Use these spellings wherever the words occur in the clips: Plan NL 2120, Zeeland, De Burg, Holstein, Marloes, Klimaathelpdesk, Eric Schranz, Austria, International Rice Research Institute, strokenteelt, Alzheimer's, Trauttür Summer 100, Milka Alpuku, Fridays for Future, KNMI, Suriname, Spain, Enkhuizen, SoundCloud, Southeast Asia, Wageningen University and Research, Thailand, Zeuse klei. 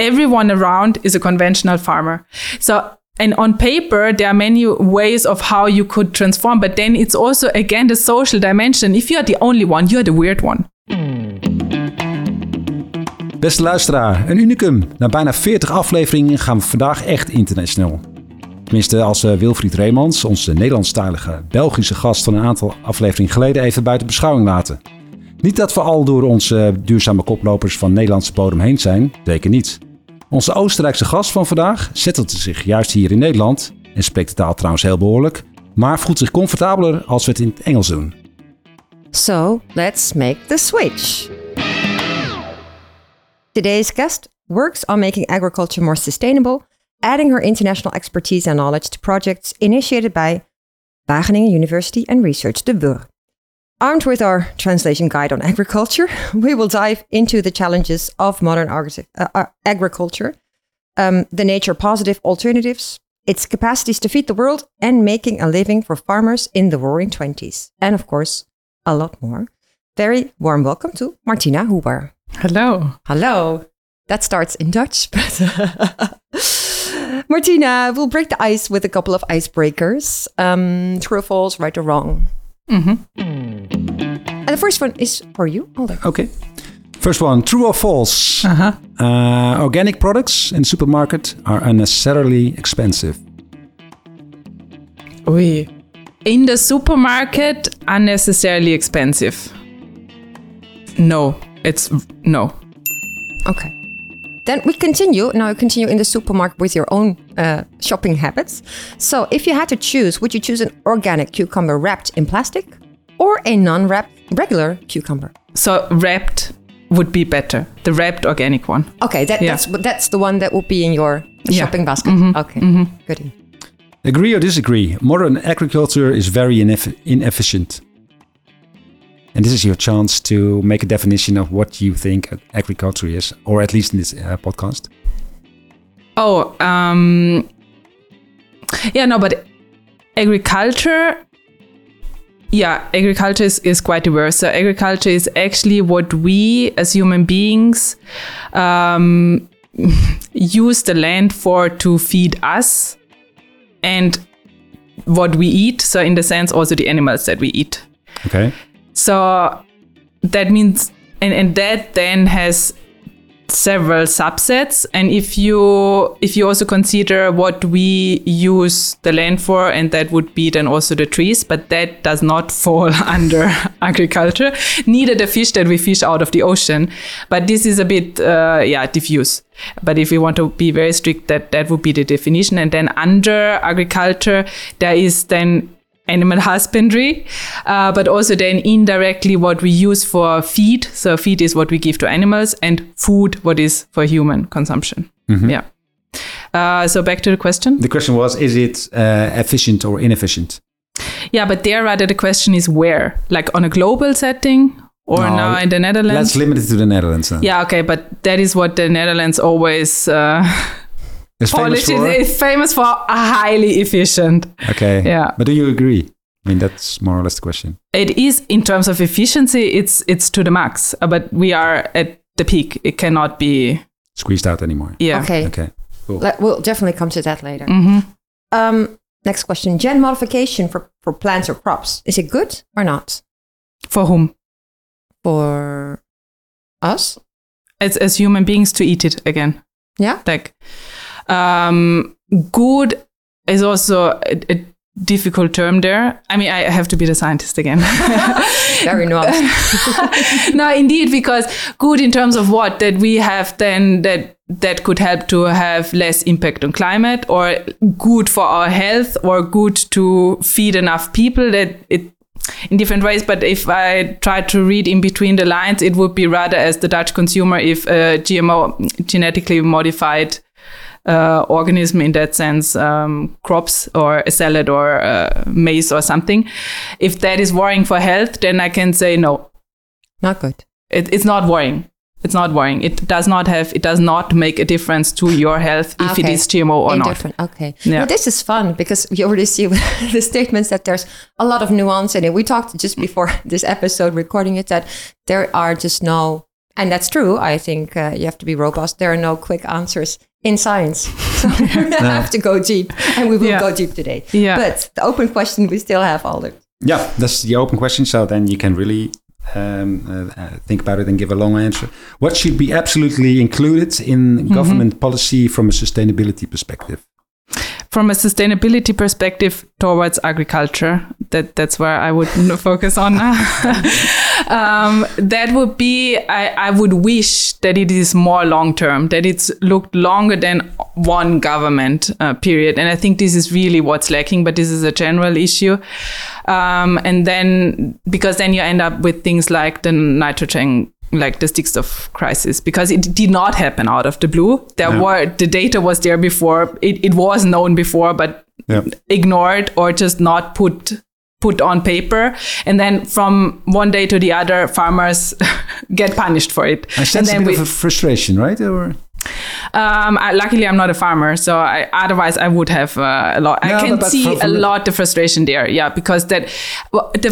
everyone around is a conventional farmer. And on paper, there are many ways of how you could transform. But then it's also, again, the social dimension. If you're the only one, you're the weird one. Beste luisteraar, een unicum. Na bijna 40 afleveringen gaan we vandaag echt internationaal. Tenminste, als Wilfried Reemans, onze Nederlandstalige Belgische gast van een aantal afleveringen geleden, even buiten beschouwing laten. Niet dat we al door onze duurzame koplopers van Nederlandse bodem heen zijn, zeker niet. Onze Oostenrijkse gast van vandaag zettelt zich juist hier in Nederland en spreekt de taal trouwens heel behoorlijk, maar voelt zich comfortabeler als we het in het Engels doen. So, let's make the switch. Today's guest works on making agriculture more sustainable, adding her international expertise and knowledge to projects initiated by Wageningen University and Research, De Burg. Armed with our translation guide on agriculture, we will dive into the challenges of modern agriculture, the nature-positive alternatives, its capacities to feed the world, and making a living for farmers in the roaring 20s. And of course, a lot more. Very warm welcome to Martina Huber. Hello. Hello. That starts in Dutch, but... Martina, we'll break the ice with a couple of icebreakers. True or false, right or wrong? Mm-hmm. And the first one is for you. Okay. First one, true or false? Uh-huh. Organic products in the supermarket are unnecessarily expensive. Oui. In the supermarket, unnecessarily expensive. No, it's no. Okay. Then we continue. Now you continue in the supermarket with your own shopping habits. So if you had to choose, would you choose an organic cucumber wrapped in plastic or a non-wrapped regular cucumber? So wrapped would be better. The wrapped organic one. Okay, that's the one that would be in your shopping basket. Mm-hmm. Okay, mm-hmm. Good. Agree or disagree? Modern agriculture is very inefficient. And this is your chance to make a definition of what you think agriculture is, or at least in this podcast. But agriculture is quite diverse. So agriculture is actually what we as human beings use the land for to feed us and what we eat. So in the sense also the animals that we eat. Okay. So that means, and that then has several subsets. And if you also consider what we use the land for, and that would be then also the trees, but that does not fall under agriculture, neither the fish that we fish out of the ocean. But this is a bit, diffuse. But if we want to be very strict, that would be the definition. And then under agriculture, there is then animal husbandry, but also then indirectly what we use for feed. So feed is what we give to animals, and food what is for human consumption. Mm-hmm. Yeah. So back to the question. The question was, is it efficient or inefficient? Yeah, but there rather the question is where, like on a global setting or now in the Netherlands? Let's limit it to the Netherlands then. Yeah, okay, but that is what the Netherlands always... It's famous for highly efficient. Okay. Yeah. But do you agree? I mean, that's more or less the question. It is, in terms of efficiency, it's to the max. But we are at the peak. It cannot be... squeezed out anymore. Yeah. Okay. Cool. We'll definitely come to that later. Mm-hmm. Next question. Gene modification for plants or crops. Is it good or not? For whom? For us? As human beings to eat it again. Yeah? Like... good is also a difficult term there. I mean, I have to be the scientist again. Very nuanced. No, indeed, because good in terms of what? That we have then that could help to have less impact on climate, or good for our health, or good to feed enough people, that it in different ways. But if I try to read in between the lines, it would be rather as the Dutch consumer if a GMO, genetically modified organism in that sense, crops or a salad or maize or something. If that is worrying for health, then I can say no. Not good. It's not worrying. It's not worrying. It does not make a difference to your health if it is GMO or not. Okay. Yeah. Well, this is fun because we already see the statements that there's a lot of nuance in it. We talked just before this episode recording it that there are just no And that's true. I think you have to be robust. There are no quick answers in science. So we have to go deep, and we will go deep today. Yeah. But the open question we still have, Alder. Yeah, that's the open question. So then you can really think about it and give a long answer. What should be absolutely included in government policy from a sustainability perspective? From a sustainability perspective towards agriculture, that's where I would focus on. That would be, I would wish that it is more long-term, that it's looked longer than one government period. And I think this is really what's lacking, but this is a general issue. And then, because then you end up with things like the nitrogen, like the stickstoff crisis, because it did not happen out of the blue. The data was there before. It was known before, but ignored or just not put on paper. And then from one day to the other, farmers get punished for it. I sense a bit of a frustration, right? Or... luckily, I'm not a farmer, so otherwise I would have a lot. No, I can see a lot of frustration there. Yeah, because the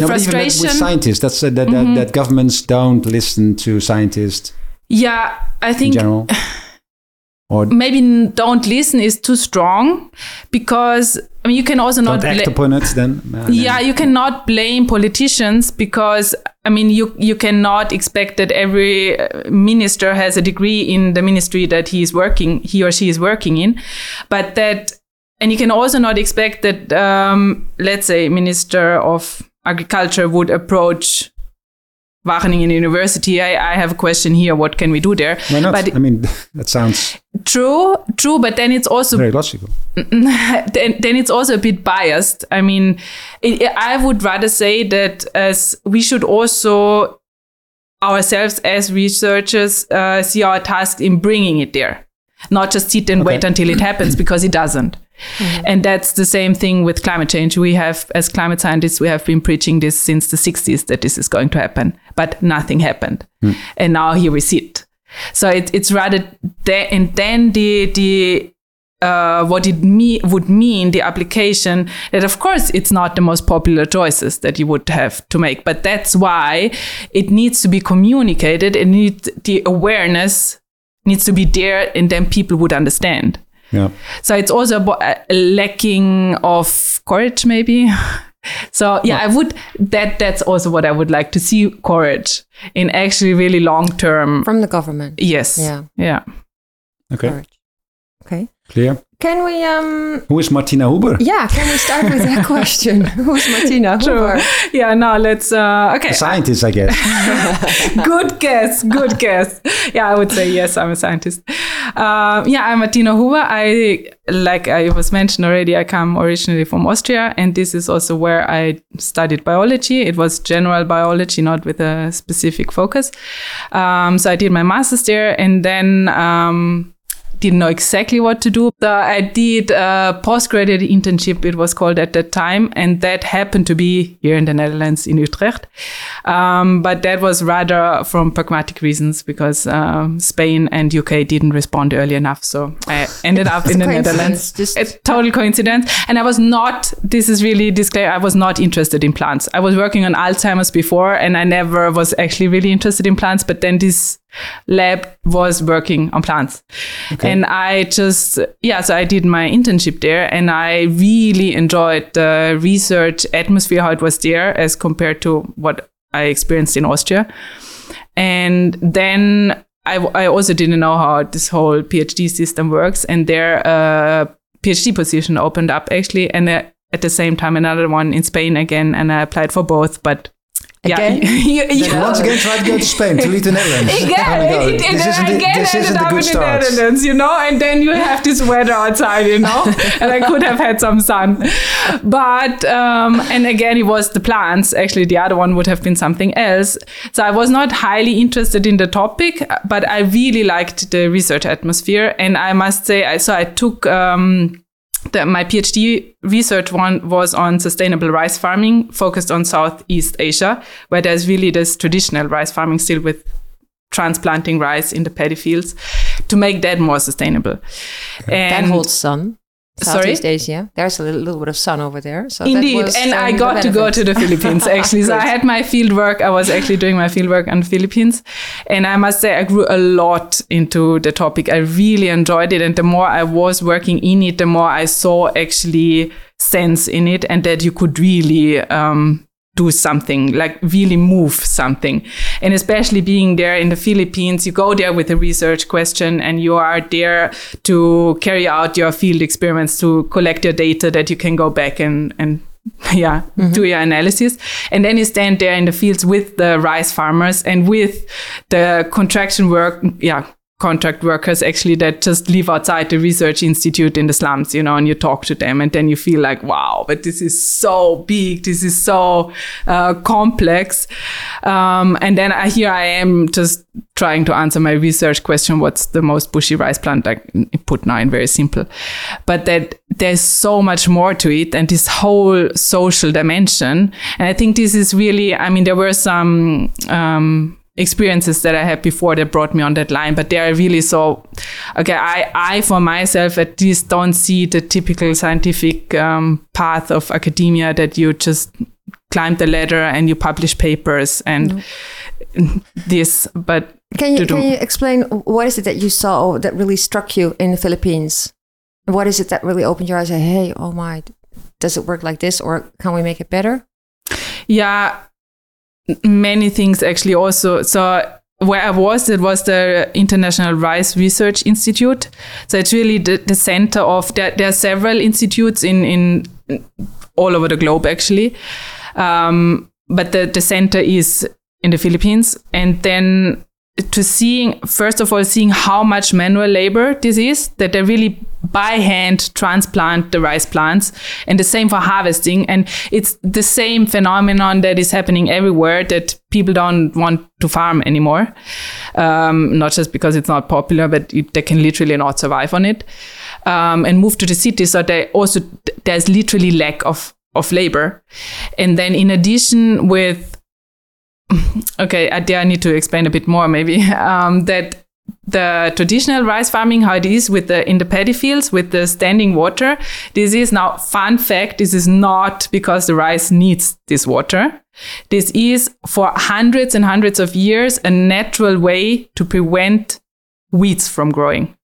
frustration with scientists. That's that governments don't listen to scientists. Yeah, I think in general, or maybe don't listen is too strong, because I mean you can also not act upon it. Then you cannot blame politicians, because. I mean, you cannot expect that every minister has a degree in the ministry that he or she is working in, but that, and you can also not expect that, let's say, Minister of Agriculture would approach Wageningen University. I have a question here. What can we do there? Why not? But I mean, that sounds true. But then it's also very logical. Then it's also a bit biased. I mean, I would rather say that as we should also ourselves as researchers see our task in bringing it there, not just sit and wait until it happens, because it doesn't. Mm-hmm. And that's the same thing with climate change. We have, as climate scientists, we have been preaching this since the 60s, that this is going to happen, but nothing happened. Mm. And now here we sit. So it's rather, and then the what it would mean, the application, that of course it's not the most popular choices that you would have to make, but that's why it needs to be communicated, and the awareness needs to be there, and then people would understand. Yeah. So it's also a lacking of courage, maybe. So I would. That's also what I would like to see: courage in actually really long term from the government. Yes. Yeah. Yeah. Okay. Courage. Okay. Clear. Can we? Who is Martina Huber? Yeah. Can we start with that question? Who is Martina Huber? Yeah. No. Let's. Okay. A scientist, I guess. Good guess. Good guess. Yeah, I would say yes. I'm a scientist. I'm Martina Huber. Like I was mentioned already, I come originally from Austria, and this is also where I studied biology. It was general biology, not with a specific focus. So I did my master's there, and then didn't know exactly what to do. So I did a postgraduate internship, it was called at that time, and that happened to be here in the Netherlands in Utrecht. But that was rather from pragmatic reasons, because Spain and UK didn't respond early enough. So I ended up in the Netherlands. A total coincidence. And I was not, this is really disclaimer, I was not interested in plants. I was working on Alzheimer's before, and I never was actually really interested in plants, but then this lab was working on plants. Okay. And I just, so I did my internship there, and I really enjoyed the research atmosphere, how it was there as compared to what I experienced in Austria. And then I also didn't know how this whole PhD system works, and their PhD position opened up actually, and at the same time another one in Spain again, and I applied for both, but again? Yeah. Once again, try to go to Spain, to leave the Netherlands. Again, this isn't a good start. The Netherlands, you know, and then you have this weather outside, you know, and I could have had some sun. But, and again, it was the plants. Actually, the other one would have been something else. So I was not highly interested in the topic, but I really liked the research atmosphere. And I must say, I took... my PhD research one was on sustainable rice farming, focused on Southeast Asia, where there's really this traditional rice farming still with transplanting rice in the paddy fields to make that more sustainable. Okay. And that holds sun. Southeast Asia. There's a little bit of sun over there. So indeed, and I got to go to the Philippines actually. So I had my field work. I was actually doing my field work on the Philippines, and I must say I grew a lot into the topic. I really enjoyed it, and the more I was working in it, the more I saw actually sense in it, and that you could really do something, like really move something. And especially being there in the Philippines, you go there with a research question and you are there to carry out your field experiments, to collect your data that you can go back and do your analysis. And then you stand there in the fields with the rice farmers and with the contract workers actually that just live outside the research institute in the slums, and you talk to them, and then you feel like, wow, but this is so big. This is so complex. And then here I am just trying to answer my research question. What's the most bushy rice plant I put now in very simple, but that there's so much more to it and this whole social dimension. And I think this is really, there were some, experiences that I had before that brought me on that line, but there I really saw, okay, I for myself at least don't see the typical scientific path of academia that you just climb the ladder and you publish papers and this. But can you explain what is it that you saw that really struck you in the Philippines? What is it that really opened your eyes? Like, hey, oh my, does it work like this, or can we make it better? Yeah. Many things actually also. So where I was, it was the International Rice Research Institute. So it's really the center of, there are several institutes in all over the globe actually. But the center is in the Philippines. And then first of all, seeing how much manual labor this is, that they really by hand transplant the rice plants, and the same for harvesting. And it's the same phenomenon that is happening everywhere, that people don't want to farm anymore. Not just because it's not popular, but they can literally not survive on it, and move to the cities. So there's literally lack of labor. And then in addition with, okay, I need to explain a bit more maybe, that the traditional rice farming, how it is in the paddy fields with the standing water. This is now, fun fact, this is not because the rice needs this water. This is for hundreds and hundreds of years a natural way to prevent weeds from growing,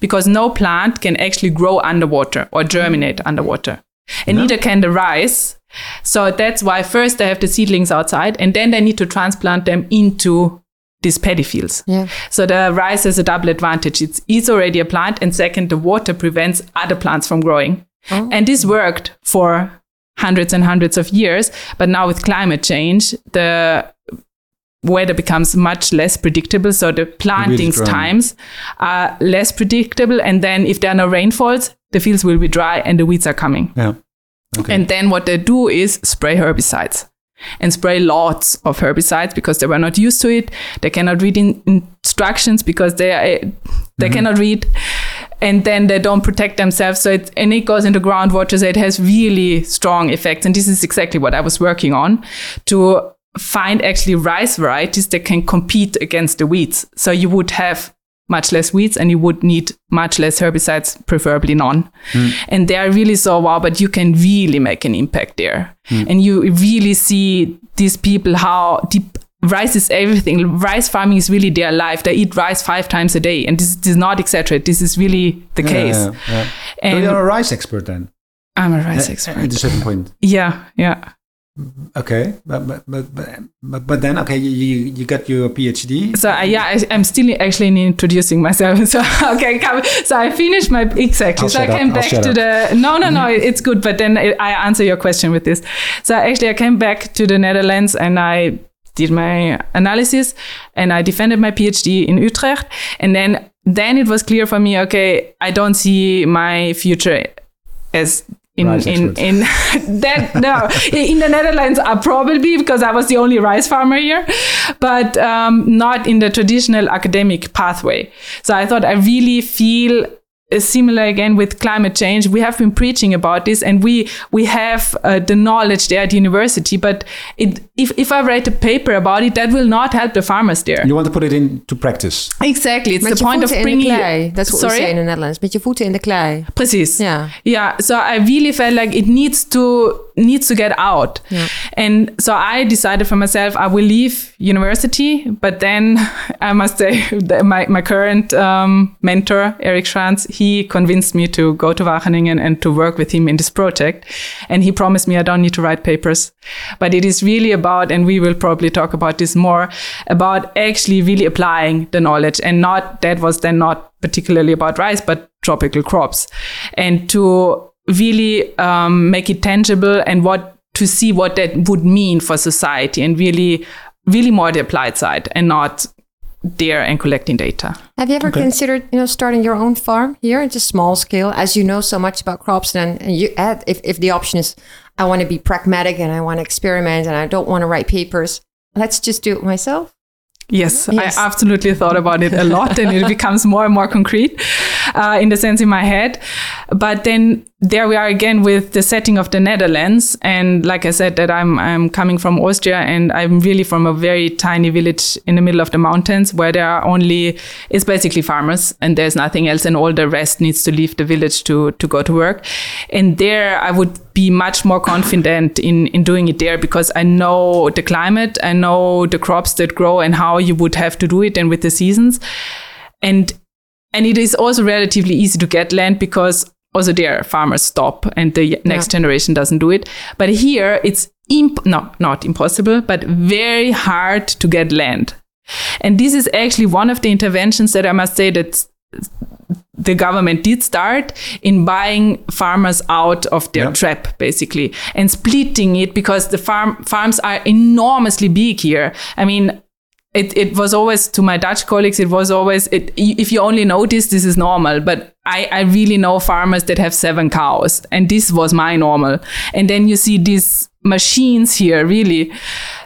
because no plant can actually grow underwater or germinate underwater. And neither can the rice. So that's why first they have the seedlings outside, and then they need to transplant them into these paddy fields. Yeah. So the rice has a double advantage. It's already a plant, and second, the water prevents other plants from growing. Oh. And this worked for hundreds and hundreds of years. But now with climate change, the weather becomes much less predictable. So the plantings times are less predictable. And then if there are no rainfalls, the fields will be dry and the weeds are coming. Yeah. Okay. And then what they do is spray herbicides, and spray lots of herbicides because they were not used to it. They cannot read instructions because they cannot read, and then they don't protect themselves. So it goes into groundwater. So it has really strong effects. And this is exactly what I was working on, to find actually rice varieties that can compete against the weeds. So you would have much less weeds, and you would need much less herbicides, preferably none. And there I really saw, wow, but you can really make an impact there. And you really see these people, how deep rice is everything. Rice farming is really their life. They eat rice 5 times a day, and this is not exaggerated. This is really the case. Yeah. And so you're a rice expert then? I'm a rice expert. At a certain point. Yeah. Okay, but then, okay, you got your PhD. So I'm still actually introducing myself. So okay, so I finished my exactly. So I came back to the no, it's good. But then I answer your question with this. So actually, I came back to the Netherlands and I did my analysis and I defended my PhD in Utrecht. And then it was clear for me. Okay, I don't see my future as in that in the Netherlands are probably, because I was the only rice farmer here, but not in the traditional academic pathway. So I thought I really feel similar again with climate change. We have been preaching about this, and we have the knowledge there at the university. But if I write a paper about it, that will not help the farmers there. You want to put it into practice. Exactly. It's met the point of bringing... That's what we say in the Netherlands. Met je voeten in de klei. Precies. Yeah. Yeah. So I really felt like it needs to get out. Yeah. And so I decided for myself, I will leave university. But then I must say that my current mentor, Eric Schranz, he convinced me to go to Wageningen and to work with him in this project. And he promised me I don't need to write papers. But it is really about, and we will probably talk about this more, about actually really applying the knowledge, and not, that was then not particularly about rice, but tropical crops. And to really make it tangible and to see what that would mean for society, and really, really more the applied side and not there and collecting data. Have you ever considered, starting your own farm here? It's a small scale, as you know so much about crops, and you add, if the option is, I want to be pragmatic and I want to experiment and I don't want to write papers, let's just do it myself. Yes, I absolutely thought about it a lot, and it becomes more and more concrete in the sense in my head. But then there we are again with the setting of the Netherlands. And like I said, that I'm coming from Austria, and I'm really from a very tiny village in the middle of the mountains where there are only, it's basically farmers and there's nothing else, and all the rest needs to leave the village to go to work. And there I would be much more confident in doing it there, because I know the climate, I know the crops that grow and how you would have to do it, and with the seasons. And it is also relatively easy to get land, because also there farmers stop and the next generation doesn't do it. But here it's not impossible, but very hard to get land. And this is actually one of the interventions that I must say that the government did start in, buying farmers out of their trap, basically, and splitting it, because the farms are enormously big here. I mean, it was always, to my Dutch colleagues, if you only know this is normal. But I really know farmers that have 7 cows, and this was my normal. And then you see these machines here, really.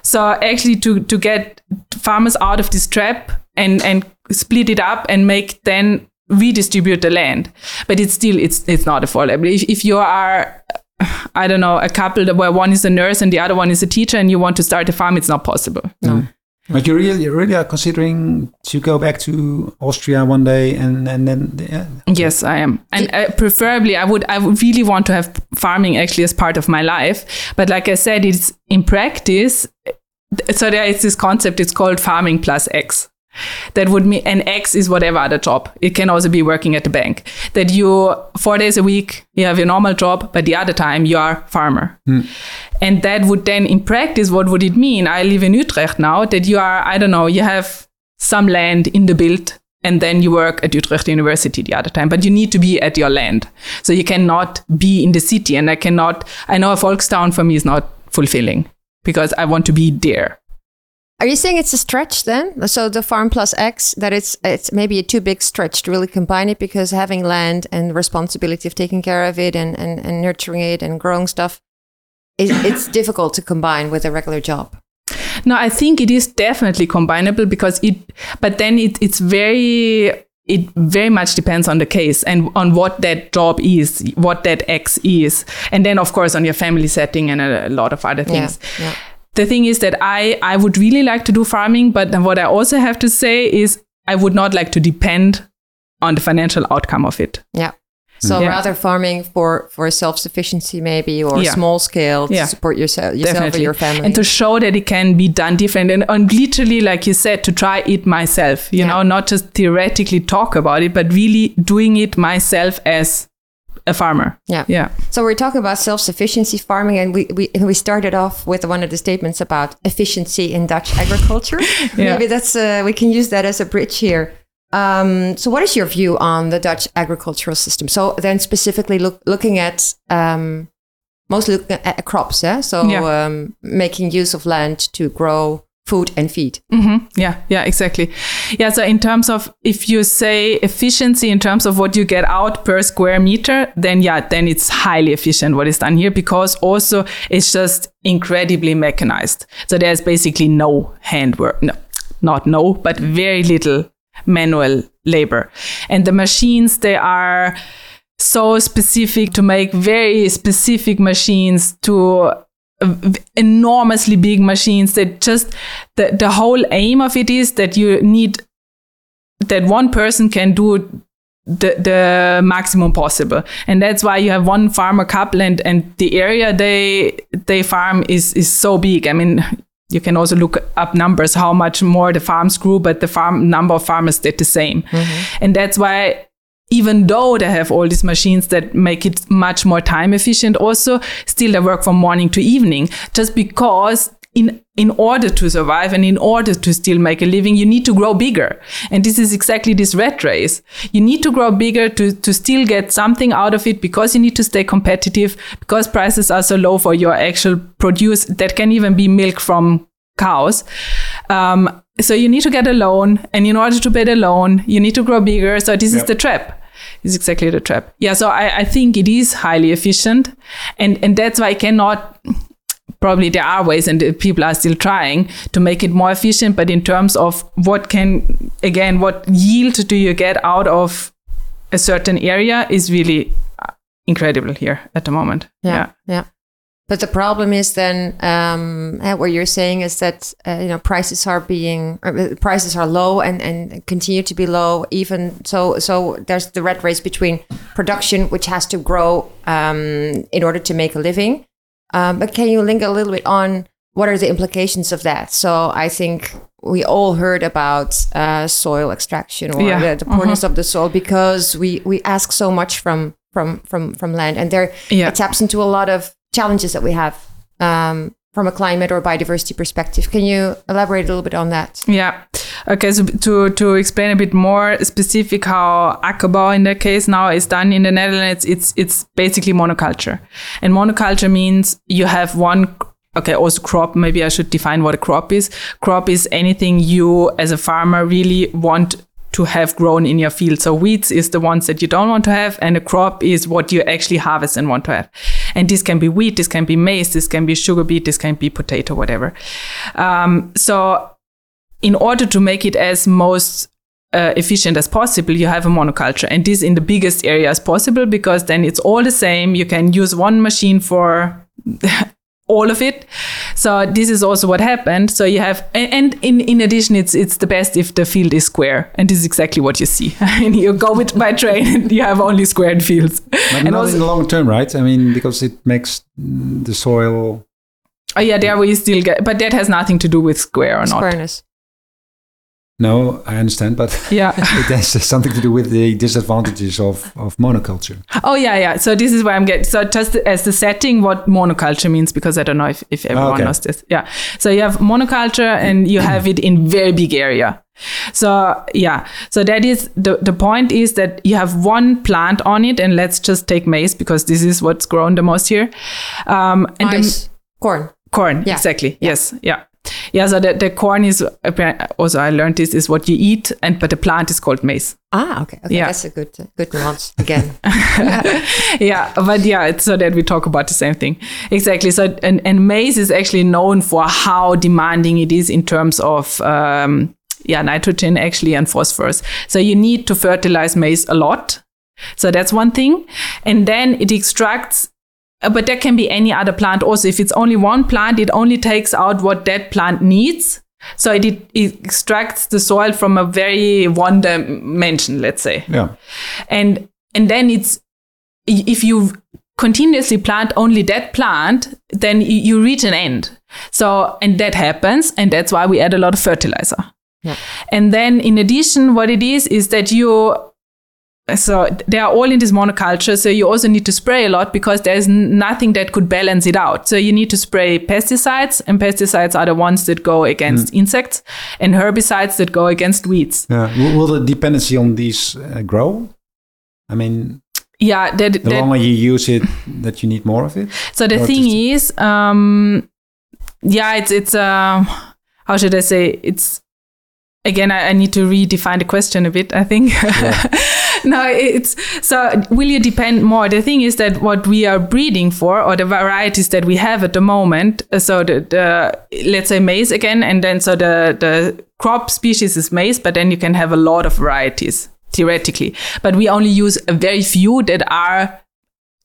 So actually to get farmers out of this trap and split it up and make then redistribute the land. But it's still, it's not affordable. If you are, I don't know, a couple where one is a nurse and the other one is a teacher, and you want to start a farm, it's not possible. No. Mm. But you really are considering to go back to Austria one day, and then... Yeah. Yes, I am. And preferably, I would really want to have farming actually as part of my life. But like I said, it's in practice. So there is this concept, it's called farming plus X. That would mean, and X is whatever other job. It can also be working at the bank. That you, 4 days a week, you have your normal job, but the other time you are farmer. Mm. And that would then, in practice, what would it mean? I live in Utrecht now, that you are, I don't know, you have some land in the Bild, and then you work at Utrecht University the other time. But you need to be at your land. So you cannot be in the city. And I know a Volkstown for me is not fulfilling, because I want to be there. Are you saying it's a stretch then? So the farm plus X, that it's maybe a too big stretch to really combine it, because having land and responsibility of taking care of it and nurturing it and growing stuff, it's difficult to combine with a regular job. No, I think it is definitely combinable, because it very much depends on the case and on what that job is, what that X is. And then, of course, on your family setting and a lot of other things. Yeah. The thing is that I would really like to do farming, but what I also have to say is I would not like to depend on the financial outcome of it. Yeah. So rather farming for self-sufficiency maybe, or small scale to support yourself and your family. And to show that it can be done different. And literally, like you said, to try it myself, you know, not just theoretically talk about it, but really doing it myself as a farmer. Yeah. So we're talking about self-sufficiency farming, and we started off with one of the statements about efficiency in Dutch agriculture. Maybe that's we can use that as a bridge here. So what is your view on the Dutch agricultural system? So then specifically looking at mostly looking at crops, yeah. Making use of land to grow food and feed. Mm-hmm. Yeah, exactly. Yeah, so in terms of, if you say efficiency in terms of what you get out per square meter, then it's highly efficient what is done here, because also it's just incredibly mechanized. So there's basically no handwork, but very little manual labor. And the machines, they are so specific to make very specific machines to enormously big machines that just the whole aim of it is that you need that one person can do the maximum possible. And that's why you have one farmer couple and the area they farm is so big. I mean, you can also look up numbers, how much more the farms grew, but the number of farmers did the same. Mm-hmm. And that's why, even though they have all these machines that make it much more time efficient also, still they work from morning to evening, just because in order to survive and in order to still make a living, you need to grow bigger. And this is exactly this rat race. You need to grow bigger to still get something out of it, because you need to stay competitive, because prices are so low for your actual produce. That can even be milk from cows. So you need to get a loan, and in order to pay the loan, you need to grow bigger. So this is the trap. It's exactly the trap. Yeah. So I think it is highly efficient, and that's why I cannot. Probably there are ways, and people are still trying to make it more efficient. But in terms of what yield do you get out of a certain area is really incredible here at the moment. Yeah. But the problem is then what you're saying is that prices are low and continue to be low. Even so there's the rat race between production, which has to grow in order to make a living. But can you link a little bit on what are the implications of that? So I think we all heard about soil extraction or the poorness of the soil, because we ask so much from land, and there it taps into a lot of challenges that we have from a climate or biodiversity perspective. Can you elaborate a little bit on that? Yeah. Okay, so to explain a bit more specific how akkerbau in that case now is done in the Netherlands, it's basically monoculture. And monoculture means you have one, also crop, maybe I should define what a crop is. Crop is anything you as a farmer really want to have grown in your field. So weeds is the ones that you don't want to have, and a crop is what you actually harvest and want to have. And this can be wheat, this can be maize, this can be sugar beet, this can be potato, whatever. So in order to make it as most efficient as possible, you have a monoculture, and this in the biggest area as possible, because then it's all the same. You can use one machine for all of it. So this is also what happened. So you have, and in addition, it's the best if the field is square, and this is exactly what you see. And you go with by train, and you have only squared fields. But and not also, in the long term, right? I mean, because it makes the soil. Oh yeah, there we still get, but that has nothing to do with square or not. Squareness. No, I understand, but it has something to do with the disadvantages of monoculture. Oh, yeah. So this is where I'm getting. So just as the setting, what monoculture means, because I don't know if everyone knows this. Yeah. So you have monoculture and you have it in very big area. So, yeah. So that is the point is that you have one plant on it, and let's just take maize, because this is what's grown the most here. And corn. Corn, yeah. Exactly. Yeah. Yes. Yeah. Yeah, so the corn is, also I learned this, is what you eat, but the plant is called maize. Ah, okay. Yeah. That's a good nuance again. It's so that we talk about the same thing. Exactly. So, and maize is actually known for how demanding it is in terms of, nitrogen actually and phosphorus. So you need to fertilize maize a lot. So that's one thing. And then it extracts. But there can be any other plant also. If it's only one plant, it only takes out what that plant needs. So it extracts the soil from a very one dimension, let's say. Yeah. And then it's, if you continuously plant only that plant, then you reach an end. So, and that happens. And that's why we add a lot of fertilizer. Yeah. And then in addition, what it is that so they are all in this monoculture. So you also need to spray a lot, because there's nothing that could balance it out. So you need to spray pesticides, and pesticides are the ones that go against insects, and herbicides that go against weeds. Yeah. Will the dependency on these grow? I mean, the longer you use it, that you need more of it? So the thing is, it's how should I say? It's, again, I need to redefine the question a bit, I think. Yeah. No, it's so. Will you depend more? The thing is that what we are breeding for, or the varieties that we have at the moment, so the let's say maize again, and then so the crop species is maize, but then you can have a lot of varieties. theoretically. But we only use a very few that are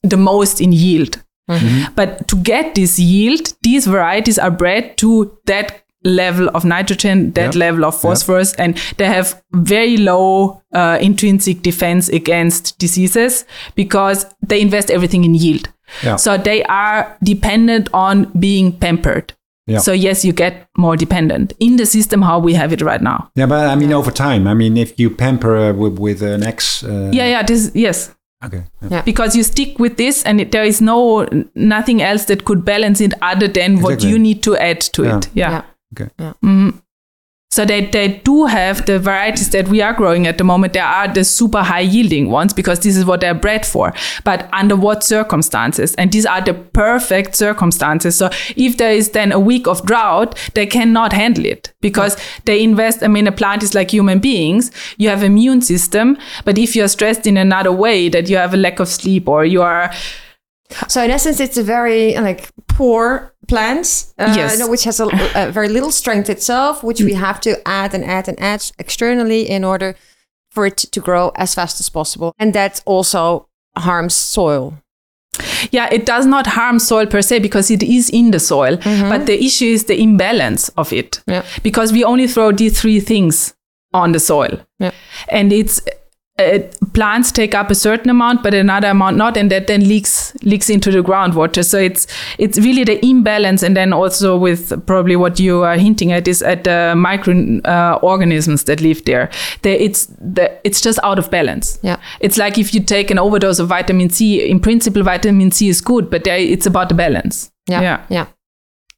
the most in yield. Mm-hmm. But to get this yield, these varieties are bred to that level of nitrogen, that level of phosphorus, and they have very low intrinsic defense against diseases because they invest everything in yield. Yeah. So they are dependent on being pampered. Yeah. So yes, you get more dependent in the system how we have it right now. Yeah, but I mean over time. I mean, if you pamper with an X. Yes. Okay. Yeah. Because you stick with this, and there is nothing else that could balance it other than what you need to add to it. Yeah. Okay. Yeah. Mm-hmm. So they do have the varieties that we are growing at the moment. There are the super high yielding ones because this is what they're bred for. But under what circumstances? And these are the perfect circumstances. So if there is then a week of drought, they cannot handle it because they invest. I mean, a plant is like human beings. You have an immune system. But if you're stressed in another way, that you have a lack of sleep or you are... So in essence, it's a very poor plant, which has a very little strength itself, which we have to add externally in order for it to grow as fast as possible. And that also harms soil. Yeah, it does not harm soil per se because it is in the soil. Mm-hmm. But the issue is the imbalance of it, because we only throw these three things on the soil. Yeah. And it's... plants take up a certain amount, but another amount not, and that then leaks into the groundwater. So it's really the imbalance, and then also with probably what you are hinting at is at the microorganisms that live there. It's just out of balance. Yeah, it's like if you take an overdose of vitamin C. In principle, vitamin C is good, but it's about the balance. Yeah.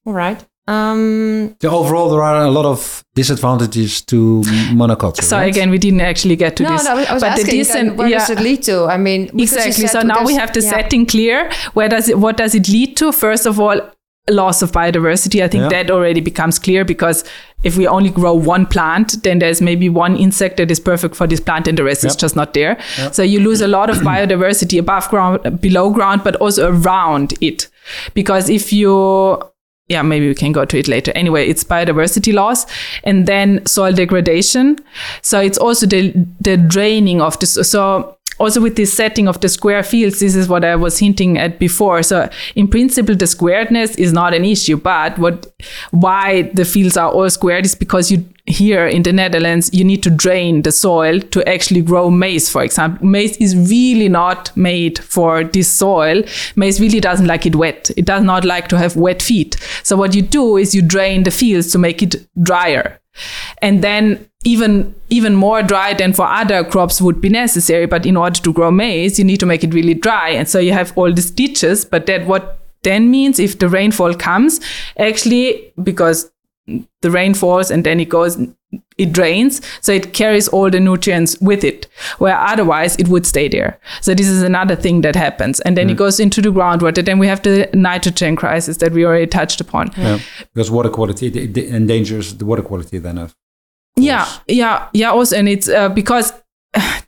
All right. So overall, there are a lot of disadvantages to monoculture. So again, we didn't actually get to this. No, I was asking, what does it lead to? I mean, exactly. So now we have the setting clear. What does it lead to? First of all, loss of biodiversity. I think that already becomes clear because if we only grow one plant, then there's maybe one insect that is perfect for this plant and the rest is just not there. Yep. So you lose a lot of biodiversity above ground, below ground, but also around it. Because if you... Yeah, maybe we can go to it later. Anyway, it's biodiversity loss and then soil degradation. So it's also the draining of the... So also with this setting of the square fields, this is what I was hinting at before. So in principle, the squaredness is not an issue, but why the fields are all squared is because here in the Netherlands, you need to drain the soil to actually grow maize, for example. Maize is really not made for this soil. Maize really doesn't like it wet. It does not like to have wet feet. So what you do is you drain the fields to make it drier. And then even more dry than for other crops would be necessary. But in order to grow maize, you need to make it really dry. And so you have all these ditches. But that what then means if the rainfall comes, actually, because the rain falls and then it drains. So it carries all the nutrients with it, where otherwise it would stay there. So this is another thing that happens. And then it goes into the groundwater. Then we have the nitrogen crisis that we already touched upon. Yeah. Because water quality, it endangers the water quality then. Of course. Yeah. Also, and it's because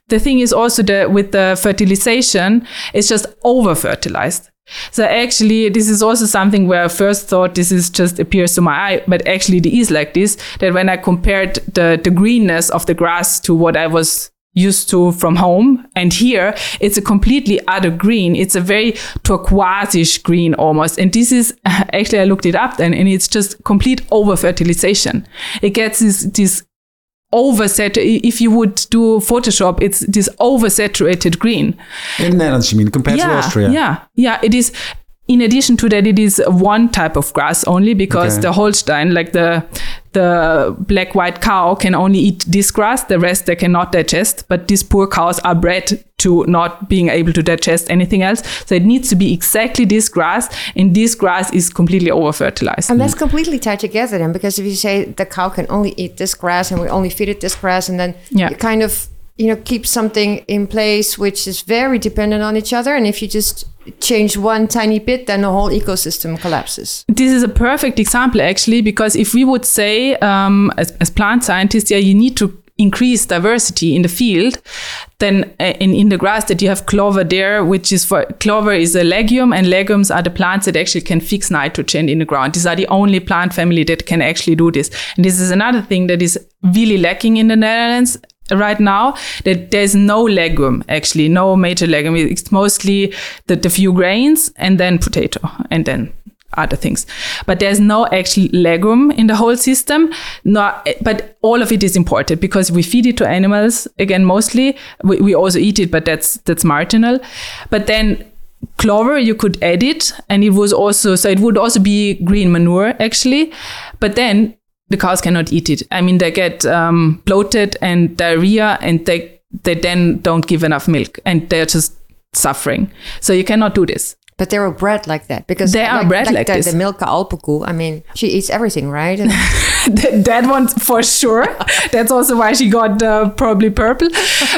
the thing is also with the fertilization, it's just over-fertilized. So actually, this is also something where I first thought this is just appears to my eye, but actually it is like this, that when I compared the greenness of the grass to what I was used to from home and here, it's a completely other green. It's a very turquoise-ish green almost. And this is, actually I looked it up then, and it's just complete over-fertilization. It gets this oversaturated. If you would do Photoshop, it's this oversaturated green. In the Netherlands, you mean, compared to Austria? Yeah. It is. In addition to that, it is one type of grass only because the Holstein, like the black-white cow, can only eat this grass. The rest they cannot digest. But these poor cows are bred to not being able to digest anything else. So it needs to be exactly this grass. And this grass is completely over-fertilized. And that's completely tied together then. Because if you say the cow can only eat this grass and we only feed it this grass. And then you kind of, keep something in place which is very dependent on each other. And if you just... change one tiny bit, then the whole ecosystem collapses. This is a perfect example, actually, because if we would say, as plant scientists, you need to increase diversity in the field, then in the grass that you have clover there, which is clover is a legume, and legumes are the plants that actually can fix nitrogen in the ground. These are the only plant family that can actually do this. And this is another thing that is really lacking in the Netherlands. right now that there's no legume, actually, no major legume. It's mostly the few grains and then potato and then other things. But there's no actual legume in the whole system. No, but all of it is imported because we feed it to animals. Again, mostly we also eat it, but that's marginal. But then clover, you could add it, and it was also, so it would also be green manure actually. But then the cows cannot eat it. I mean, they get bloated and diarrhea, and they then don't give enough milk, and they're just suffering. So you cannot do this. But they were bred like that because they are bred like this. The Milka Alpuku, I mean, she eats everything, right? That one for sure. That's also why she got probably purple.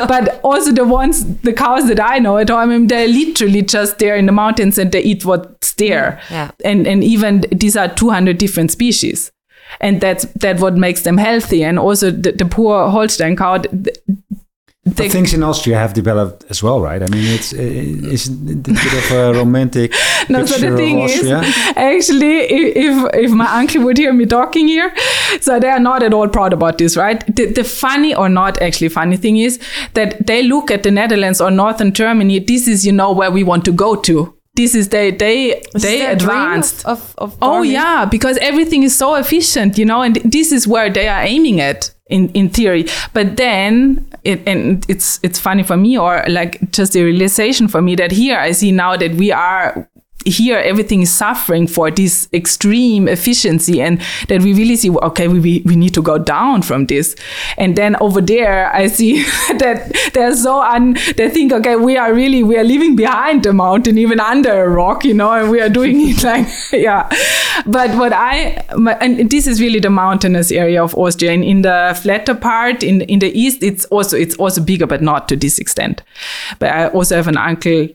But also the cows that I know at home, I mean, they're literally just there in the mountains and they eat what's there. Yeah. And even these are 200 different species. And that's what makes them healthy. And also the poor Holstein cow. But things in Austria have developed as well, right? I mean, it's a bit of a romantic no, picture so the thing of Austria. Is, actually, if my uncle would hear me talking here, so they are not at all proud about this, right? The funny or not actually funny thing is that they look at the Netherlands or Northern Germany. This is, you know, where we want to go to. This is they advanced. Of oh yeah, because everything is so efficient, you know, and this is where they are aiming at in theory. But then it's funny for me, or like just a realization for me that here I see now that we are here, everything is suffering for this extreme efficiency, and that we really see, okay, we need to go down from this. And then over there, I see that they think, okay, we are leaving behind the mountain, even under a rock, you know, and we are doing it like, yeah. But and this is really the mountainous area of Austria, and in the flatter part, in the east, it's also bigger, but not to this extent. But I also have an uncle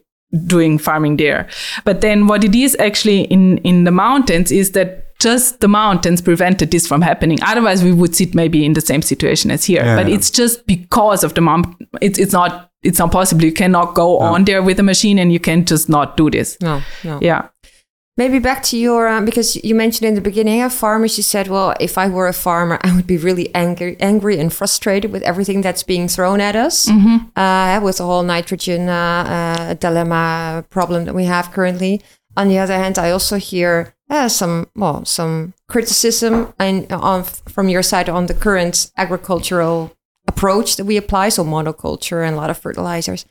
doing farming there. But then what it is actually in the mountains is that just the mountains prevented this from happening. Otherwise, we would sit maybe in the same situation as here. Yeah, but it's just because of the mountain. It's not possible. You cannot go on there with a machine, and you can just not do this. No. Yeah. Maybe back to your, because you mentioned in the beginning of farmers, you said, well, if I were a farmer, I would be really angry and frustrated with everything that's being thrown at us, mm-hmm. With the whole nitrogen dilemma problem that we have currently. On the other hand, I also hear some criticism from your side on the current agricultural approach that we apply, so monoculture and a lot of fertilizers.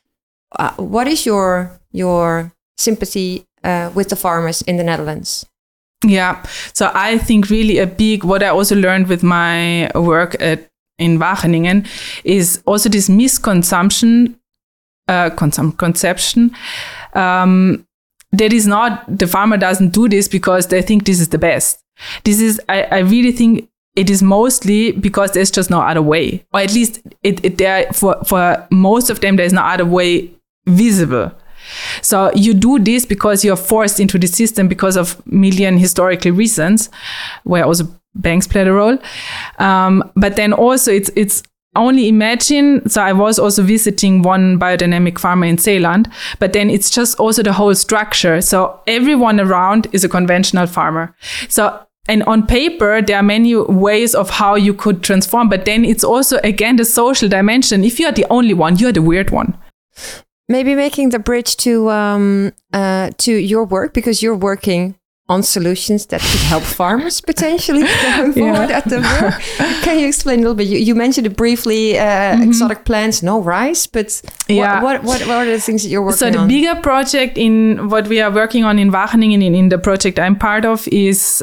What is your sympathy with the farmers in the Netherlands? Yeah, so I think really what I also learned with my work in Wageningen is also this misconception that is not, the farmer doesn't do this because they think this is the best. This is, I really think it is mostly because there's just no other way, or at least for most of them, there's no other way visible. So you do this because you're forced into the system because of million historical reasons, where also banks played a role. But then also it's only imagine. So I was also visiting one biodynamic farmer in Zeeland, but then it's just also the whole structure. So everyone around is a conventional farmer. And on paper, there are many ways of how you could transform. But then it's also, again, the social dimension. If you're the only one, you're the weird one. Maybe making the bridge to your work, because you're working on solutions that could help farmers potentially going forward at the work. Can you explain a little bit? You mentioned it briefly, exotic plants, no rice, but what are the things that you're working on? So the bigger project in what we are working on in Wageningen, in the project I'm part of, is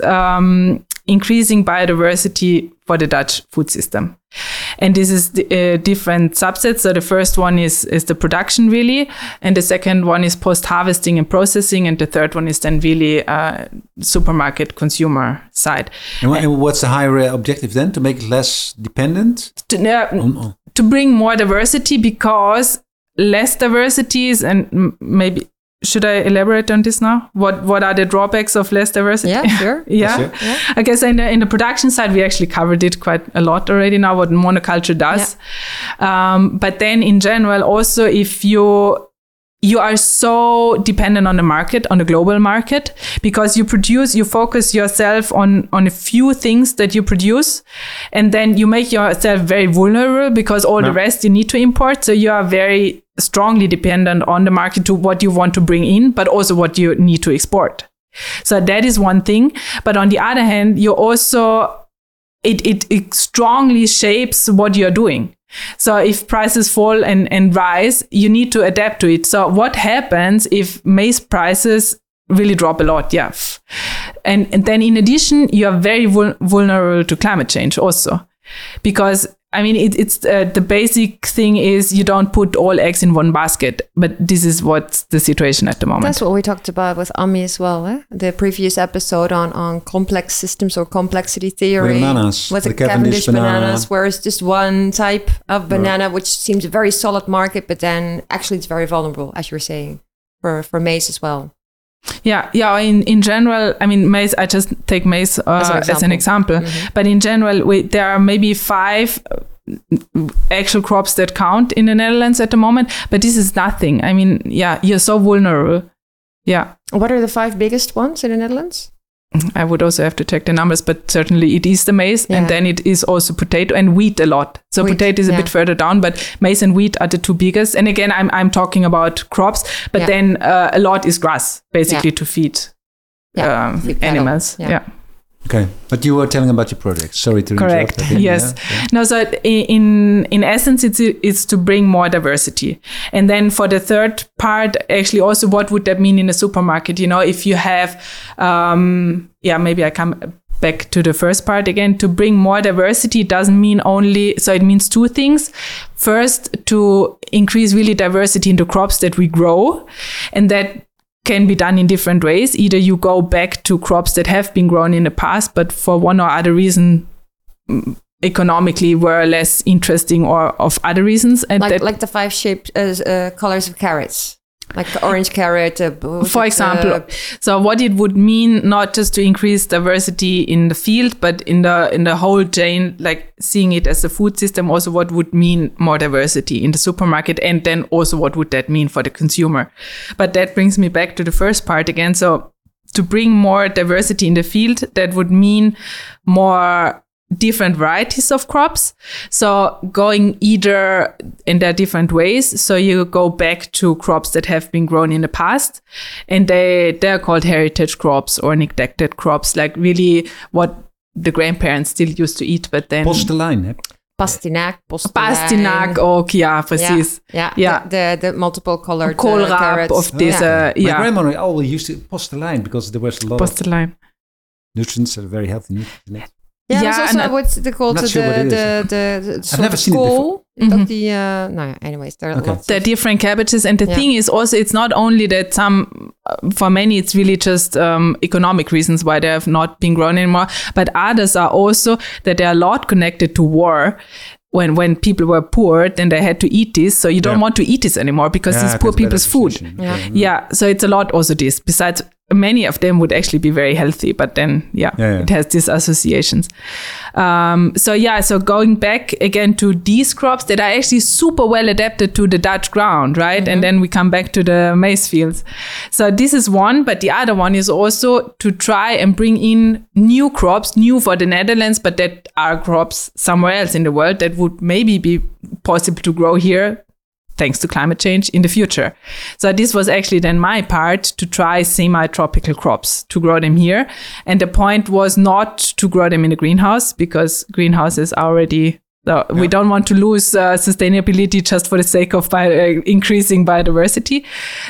increasing biodiversity for the Dutch food system. And this is the different subsets. So the first one is the production, really. And the second one is post-harvesting and processing. And the third one is then really supermarket consumer side. And what's the higher objective then? To make it less dependent? To bring more diversity, because less diversity is, and maybe... Should I elaborate on this now? What are the drawbacks of less diversity? Yeah, sure. Yeah. I guess in the production side, we actually covered it quite a lot already now, what monoculture does. Yeah. But then in general, also if you you are so dependent on the market, on the global market, because you focus yourself on a few things that you produce, and then you make yourself very vulnerable because all the rest you need to import. So you are very strongly dependent on the market to what you want to bring in, but also what you need to export. So that is one thing. But on the other hand, you also, it strongly shapes what you're doing. So if prices fall and rise, you need to adapt to it. So what happens if maize prices really drop a lot? Yeah. And then in addition, you are very vulnerable to climate change also. Because, I mean, it's the basic thing is you don't put all eggs in one basket. But this is what's the situation at the moment. That's what we talked about with Ami as well. Eh? The previous episode on complex systems or complexity theory. Bananas. With the Cavendish bananas, where it's just one type of banana, which seems a very solid market. But then actually it's very vulnerable, as you were saying, for maize as well. Yeah. In general, I mean, maize, I just take maize as an example. Mm-hmm. But in general, there are maybe 5 actual crops that count in the Netherlands at the moment. But this is nothing. I mean, yeah, you're so vulnerable. Yeah. What are the 5 biggest ones in the Netherlands? I would also have to check the numbers, but certainly it is the maize. Yeah. And then it is also potato and wheat a lot. So potato is a bit further down, but maize and wheat are the 2 biggest. And again, I'm talking about crops, but then a lot is grass, basically, to feed animals. Yeah. Okay. But you were telling about your project. Sorry to interrupt. Correct. Yes. Yeah. No, so in essence, it's to bring more diversity. And then for the third part, actually also, what would that mean in a supermarket? You know, if you have, maybe I come back to the first part again. To bring more diversity doesn't mean only, so it means 2 things. First, to increase really diversity in the crops that we grow, and that can be done in different ways. Either you go back to crops that have been grown in the past, but for one or other reason, economically were less interesting, or of other reasons. And like the 5 shaped colors of carrots, like the orange carrot. For example. So what it would mean, not just to increase diversity in the field, but in the whole chain, like seeing it as a food system, also what would mean more diversity in the supermarket, and then also what would that mean for the consumer. But that brings me back to the first part again. So to bring more diversity in the field, that would mean more different varieties of crops. So going either in their different ways. So you go back to crops that have been grown in the past, and they're called heritage crops or neglected crops, like really what the grandparents still used to eat, but then... Postelijn, hè? Pastinak ook, ja, precies. Ja. The multiple colored carrots. Koolraap of deze, My grandmother always used to postelijn, because there was a lot of nutrients that are very healthy nutrients. Yeah, yeah, also what's they called the sort of coal. Mm-hmm. There are lots. There are different cabbages, and the thing is also, it's not only that some, for many, it's really just economic reasons why they have not been grown anymore. But others are also that they are a lot connected to war. When people were poor, then they had to eat this. So you don't want to eat this anymore, because it's poor people's food. Yeah. Mm-hmm. So it's a lot also this. Besides, many of them would actually be very healthy, but then, it has these associations. So going back again to these crops that are actually super well adapted to the Dutch ground, right? Mm-hmm. And then we come back to the maize fields. So this is one, but the other one is also to try and bring in new crops, new for the Netherlands, but that are crops somewhere else in the world that would maybe be possible to grow here, thanks to climate change in the future. So this was actually then my part, to try semi-tropical crops, to grow them here. And the point was not to grow them in a greenhouse, because greenhouses already... We don't want to lose sustainability just for the sake of increasing biodiversity.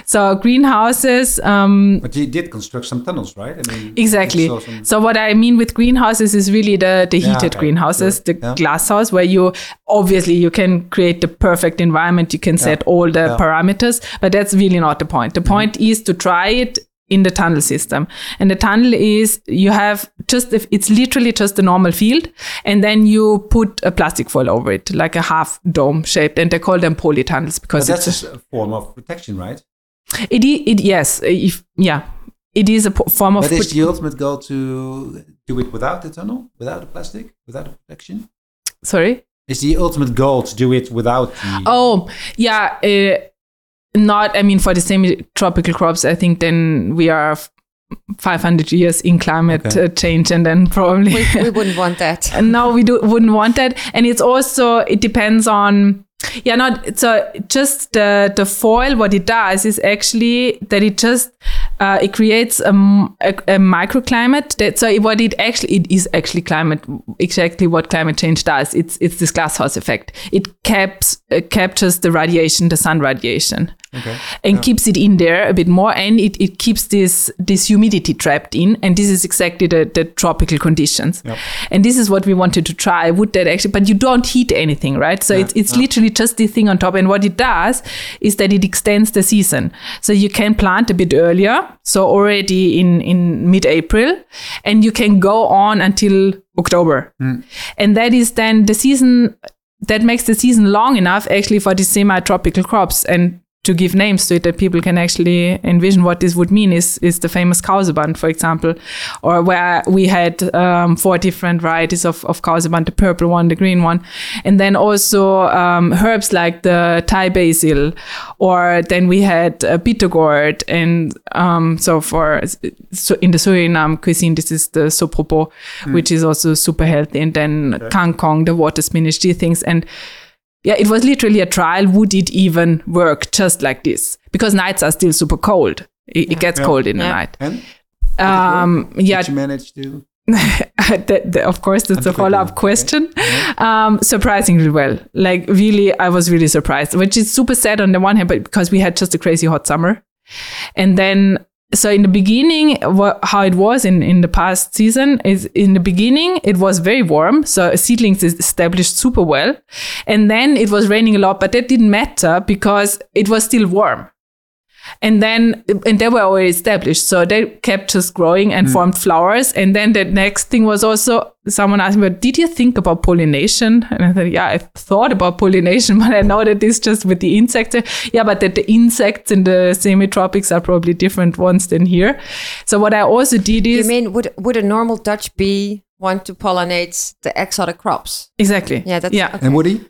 So greenhouses... but you did construct some tunnels, right? I mean, exactly. So what I mean with greenhouses is really the heated greenhouses, the glass house, where you obviously you can create the perfect environment. You can set all the parameters, but that's really not the point. The point is to try it in the tunnel system. And the tunnel is, you have it's literally just a normal field, and then you put a plastic foil over it, like a half dome shaped, and they call them polytunnels, because but that's just a form of protection, right? It is a form of protection. But is the ultimate goal to do it without the tunnel, without the plastic, without the protection? Sorry? Is the ultimate goal to do it without the... Not, I mean, for the semi-tropical crops, I think then we are 500 years in climate change, and then probably we wouldn't want that. No, we wouldn't want that. And it's also, it depends on, so just the foil, what it does is actually that it just, it creates a microclimate. It is actually climate, exactly what climate change does. It's this glasshouse effect. It captures the radiation, the sun radiation. Okay. And keeps it in there a bit more, and it keeps this humidity trapped in, and this is exactly the tropical conditions. Yep. And this is what we wanted to try. Would that actually, but you don't heat anything, right? So it's literally just this thing on top, and what it does is that it extends the season. So you can plant a bit earlier, so already in mid-April, and you can go on until October. Mm. And that is then the season, that makes the season long enough actually for the semi-tropical crops, and to give names to it that people can actually envision what this would mean is the famous Kauseband, for example, or where we had 4 different varieties of Kauseband, the purple one, the green one, and then also herbs like the Thai basil, or then we had bittergourd, and so in the Suriname cuisine this is the sopropo, which is also super healthy, and then kangkong, the water spinach, these things. And yeah, it was literally a trial. Would it even work just like this? Because nights are still super cold. It gets cold in the night. And did you manage to? Of course, that's a follow-up question. Okay. Surprisingly well. Like really, I was really surprised, which is super sad on the one hand, but because we had just a crazy hot summer, and then. So in the beginning, how it was in the past season is in the beginning, it was very warm. So seedlings is established super well. And then it was raining a lot, but that didn't matter because it was still warm. And then, and they were already established. So they kept just growing and formed flowers. And then the next thing was also, someone asked me, did you think about pollination? And I said, yeah, I thought about pollination, but I know that it's just with the insects. Yeah, but that the insects in the semi-tropics are probably different ones than here. So what I also did is... You mean, would a normal Dutch bee want to pollinate the exotic crops? Exactly. Yeah. Okay. And would he?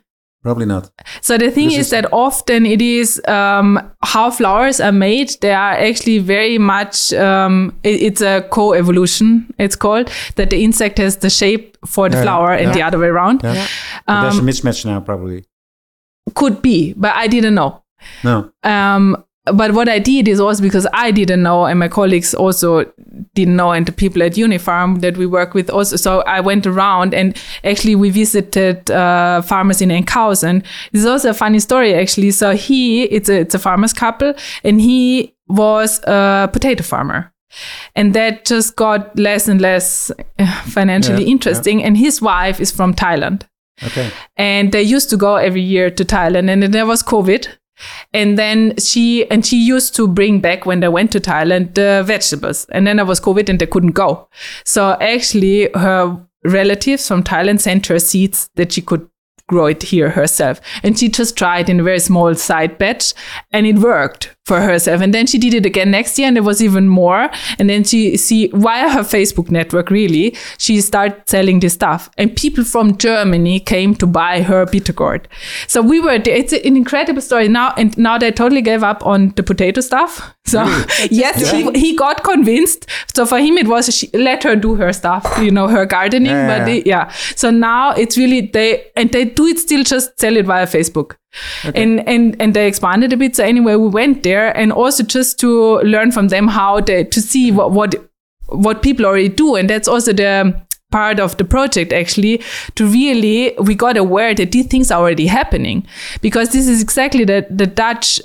Probably not. So the thing is that often it is how flowers are made. They are actually very much, it's a co-evolution, it's called, that the insect has the shape for the flower and the other way around. Yeah. Yeah. There's a mismatch now probably. Could be, but I didn't know. No. But what I did is also because I didn't know, and my colleagues also didn't know, and the people at Unifarm that we work with also. So I went around, and actually we visited farmers in Enkhuizen. This is also a funny story, actually. So it's a farmer's couple, and he was a potato farmer. And that just got less and less financially interesting. Yeah. And his wife is from Thailand. Okay. And they used to go every year to Thailand, and then there was COVID. And then she used to bring back, when they went to Thailand, the vegetables. And then there was COVID and they couldn't go. So actually her relatives from Thailand sent her seeds that she could grow it here herself. And she just tried in a very small side batch, and it worked for herself. And then she did it again next year, and there was even more. And then she via her Facebook network, really, she started selling this stuff. And people from Germany came to buy her bittergourd. So we were, it's an incredible story now. And now they totally gave up on the potato stuff. So he got convinced. So for him, it was, she let her do her stuff, you know, her gardening. So now it's really, they do it still, just sell it via Facebook. Okay. And they expanded a bit. So anyway, we went there, and also just to learn from them how to see what people already do. And that's also the part of the project, actually, to really, we got aware that these things are already happening, because this is exactly the Dutch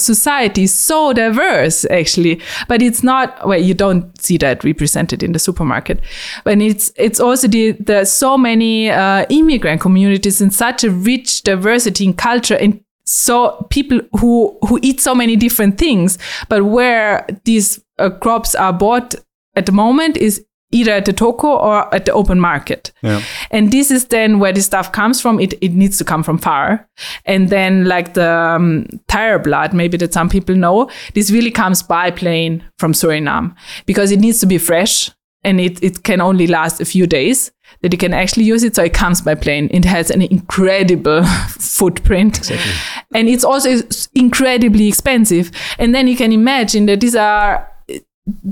society is so diverse, actually, but it's not, well, you don't see that represented in the supermarket. But it's also the so many immigrant communities and such a rich diversity in culture, and so people who eat so many different things, but where these crops are bought at the moment is either at the toko or at the open market. Yeah. And this is then where this stuff comes from. It needs to come from far. And then like the tire blood, maybe that some people know, this really comes by plane from Suriname because it needs to be fresh, and it can only last a few days. that you can actually use it. So it comes by plane. It has an incredible footprint. Exactly. And it's also incredibly expensive. And then you can imagine that these are,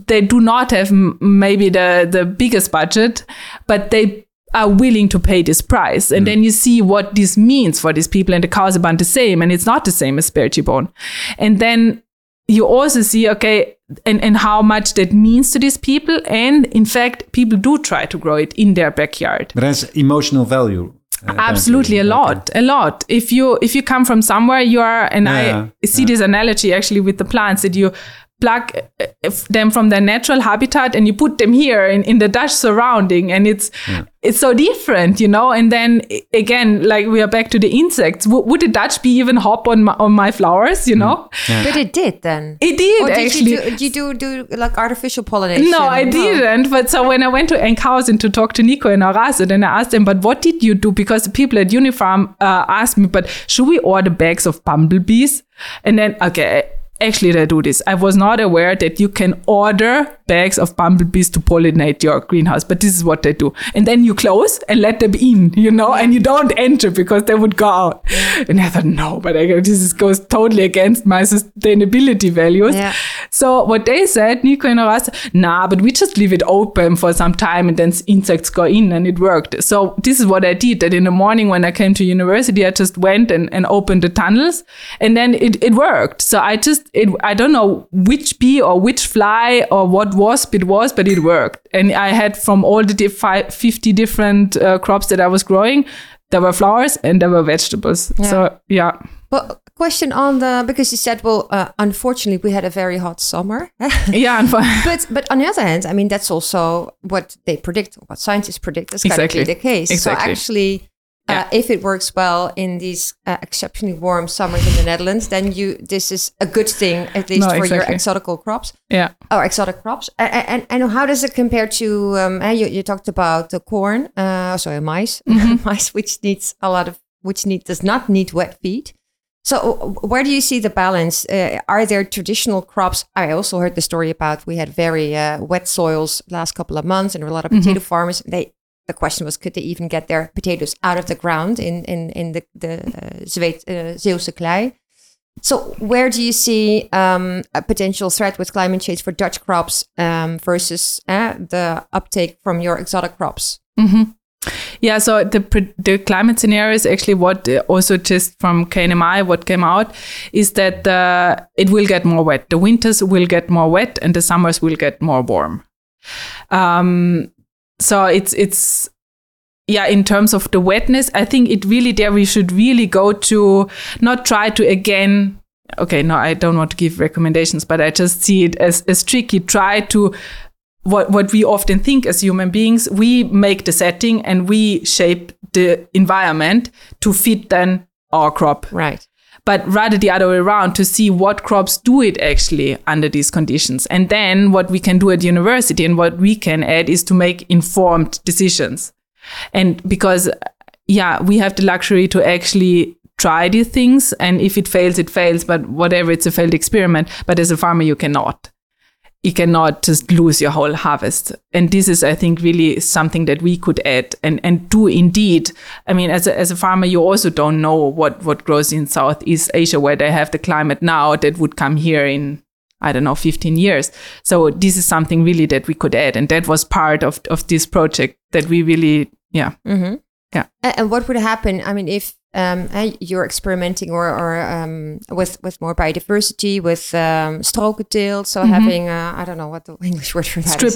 they do not have maybe the biggest budget, but they are willing to pay this price. And then you see what this means for these people, and the cows are the same, and it's not the same as spare Gibbon. And then you also see, okay, and how much that means to these people. And in fact, people do try to grow it in their backyard. But that's emotional value. Absolutely, a lot. If you come from somewhere, you are, I see this analogy actually with the plants, that you pluck them from their natural habitat and you put them here in the Dutch surrounding, and it's so different, you know. And then again, like, we are back to the insects. Would the Dutch bee even hop on my flowers, you know? Yeah. But it did then. It did, or actually. Did you do like artificial pollination? No, I didn't. But so when I went to Enkhuizen to talk to Nico and Arrasen, then I asked them, but what did you do? Because the people at Unifarm asked me, but should we order bags of bumblebees? And then, okay, actually, they do this. I was not aware that you can order bags of bumblebees to pollinate your greenhouse, but this is what they do. And then you close and let them in, you know, and you don't enter because they would go out. Yeah. And I thought, no, but this goes totally against my sustainability values. Yeah. So what they said, Nico and Horace, nah, but we just leave it open for some time and then insects go in, and it worked. So this is what I did, that in the morning when I came to university, I just went and opened the tunnels, and then it worked. So I don't know which bee or which fly or what wasp it was, but it worked. And I had from all the 50 different crops that I was growing, there were flowers and there were vegetables. Yeah. So, yeah. Well, question on because you said, unfortunately, we had a very hot summer. Yeah. But on the other hand, I mean, that's also what they predict, what scientists predict. That's exactly the case. Exactly. So actually, if it works well in these exceptionally warm summers in the Netherlands, then this is a good thing, at least for your exotic crops. And how does it compare to, you talked about the corn, mice, mm-hmm. mice, does not need wet feed. So where do you see the balance? Are there traditional crops? I also heard the story about, we had very wet soils last couple of months, and there were a lot of potato farmers. The question was, could they even get their potatoes out of the ground in the Zeuse klei? So where do you see a potential threat with climate change for Dutch crops versus the uptake from your exotic crops? Mm-hmm. Yeah, so the climate scenario is actually what also just from KNMI, what came out is that it will get more wet. The winters will get more wet and the summers will get more warm. So it's in terms of the wetness, I think it really we should really go to not try to again. Okay, no, I don't want to give recommendations, but I just see it as tricky. Try to what we often think as human beings, we make the setting and we shape the environment to fit then our crop. Right. But rather the other way around, to see what crops do it actually under these conditions. And then what we can do at university and what we can add is to make informed decisions. And because, we have the luxury to actually try these things. And if it fails, it fails. But whatever, it's a failed experiment. But as a farmer, you cannot. You cannot just lose your whole harvest. And this is, I think, really something that we could add and do indeed. I mean, as a farmer, you also don't know what grows in Southeast Asia, where they have the climate now that would come here in, I don't know, 15 years. So this is something really that we could add. And that was part of this project that we really, Mm-hmm. Yeah. And what would happen, I mean, if you're experimenting or with more biodiversity, with stroketail, so having I don't know what the English word for that is.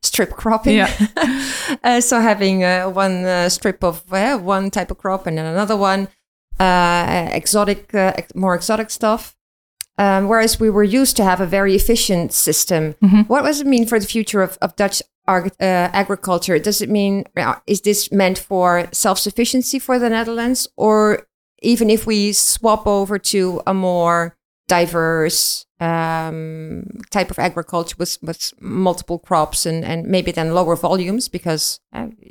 Strip cropping. Yeah. So having one strip of one type of crop and then another one, more exotic stuff. Whereas we were used to have a very efficient system. Mm-hmm. What does it mean for the future of Dutch agriculture? Does it mean, is this meant for self-sufficiency for the Netherlands? Or even if we swap over to a more diverse type of agriculture with multiple crops and maybe then lower volumes because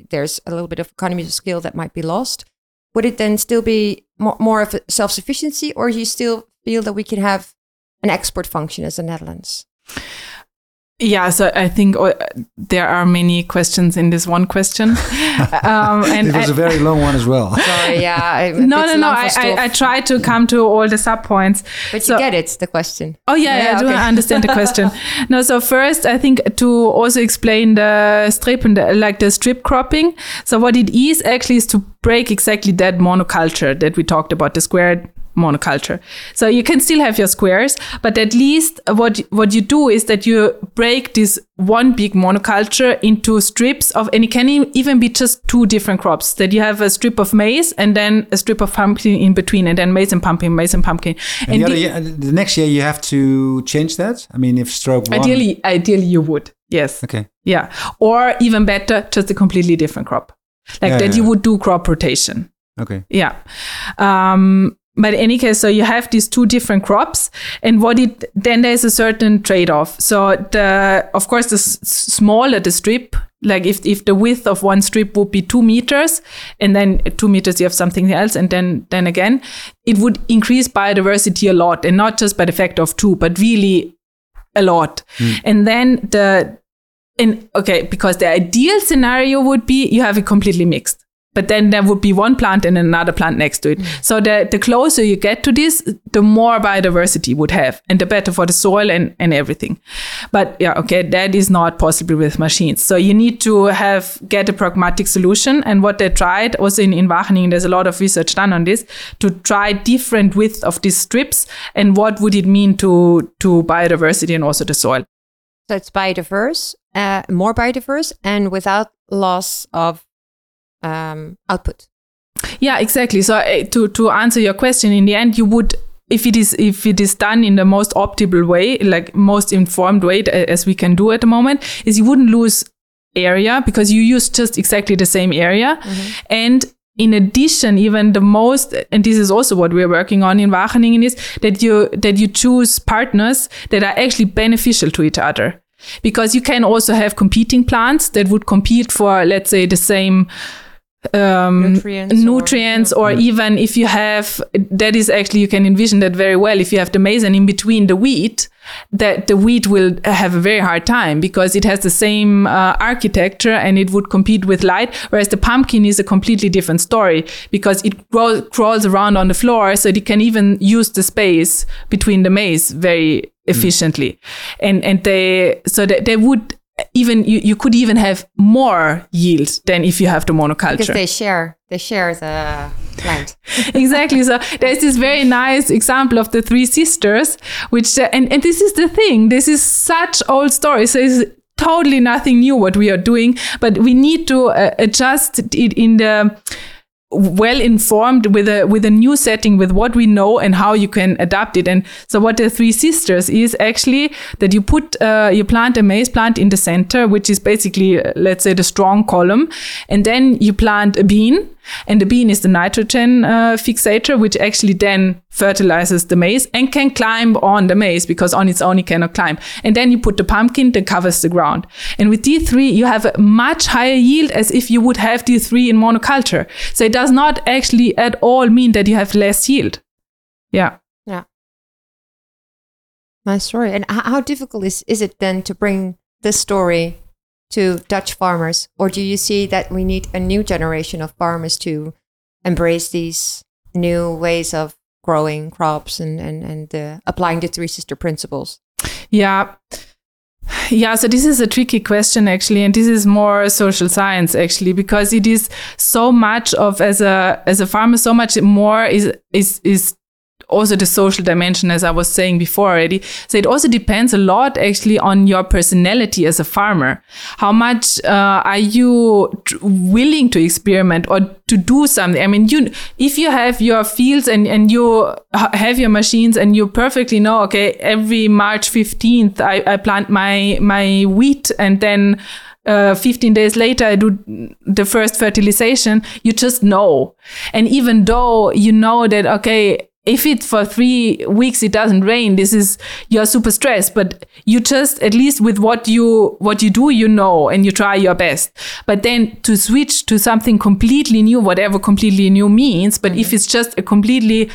there's a little bit of economies of scale that might be lost, would it then still be more of a self-sufficiency, or do you still feel that we can have an export function as the Netherlands? Yeah, so I think there are many questions in this one question. It was a very long one as well. Sorry, yeah. No. I try to come to all the sub points. But so, you get it, the question. Oh, yeah, okay. I do understand the question. No, so first, I think to also explain the strip and the strip cropping. So what it is actually is to break exactly that monoculture that we talked about, the squared monoculture. So you can still have your squares, but at least what you do is that you break this one big monoculture into strips of, and it can even be just two different crops, that you have a strip of maize and then a strip of pumpkin in between, and then maize and pumpkin. And the next year you have to change that? I mean, if stroke one... Ideally you would, yes. Okay. Yeah. Or even better, just a completely different crop. You would do crop rotation. Okay. Yeah. But in any case, so you have these two different crops, and then there's a certain trade-off. So the smaller the strip, if the width of one strip would be 2 meters, and then 2 meters you have something else, and then again, it would increase biodiversity a lot, and not just by the factor of 2, but really a lot. Mm. And then because the ideal scenario would be you have it completely mixed. But then there would be one plant and another plant next to it. Mm. So the closer you get to this, the more biodiversity would have, and the better for the soil and everything. But that is not possible with machines. So you need to get a pragmatic solution. And what they tried also in Wageningen, there's a lot of research done on this, to try different width of these strips and what would it mean to biodiversity and also the soil. So it's biodiverse, more biodiverse, and without loss of output. Yeah, exactly. So to answer your question, in the end, you would, if it is done in the most optimal way, most informed way as we can do at the moment, is you wouldn't lose area because you use just exactly the same area. Mm-hmm. And in addition, even the most, and this is also what we're working on in Wageningen, is that you choose partners that are actually beneficial to each other. Because you can also have competing plants that would compete for, let's say, the same nutrients or even if you have, that is actually, you can envision that very well. If you have the maize and in between the wheat, that the wheat will have a very hard time because it has the same architecture and it would compete with light. Whereas the pumpkin is a completely different story because it crawls around on the floor, so it can even use the space between the maize very efficiently. Mm. And they would even, you could even have more yield than if you have the monoculture. Because they share the plant. Exactly. So there's this very nice example of the three sisters, which, and this is the thing, this is such old story. So it's totally nothing new what we are doing, but we need to adjust it in the, well informed with a new setting, with what we know and how you can adapt it. And so what the three sisters is actually that you put, you plant a maize plant in the center, which is basically, let's say, the strong column. And then you plant a bean, and the bean is the nitrogen fixator, which actually then fertilizes the maize and can climb on the maize because on its own it cannot climb. And then you put the pumpkin that covers the ground. And with D3, you have a much higher yield as if you would have D3 in monoculture. So it does not actually at all mean that you have less yield. Yeah. Yeah. My story. And how difficult is it then to bring this story to Dutch farmers? Or do you see that we need a new generation of farmers to embrace these new ways of growing crops and applying the Three Sister principles? Yeah. So this is a tricky question, actually. And this is more social science, actually, because it is so much of, as a farmer, so much more is also the social dimension, as I was saying before already. So it also depends a lot actually on your personality as a farmer. How much are you willing to experiment or to do something? I mean, if you have your fields and you have your machines and you perfectly know, okay, every March 15th, I plant my wheat, and then 15 days later, I do the first fertilization. You just know. And even though you know that, okay, if it for 3 weeks it doesn't rain, you're super stressed, but you just, at least with what you do, you know, and you try your best. But then to switch to something completely new, whatever completely new means, but if it's just a completely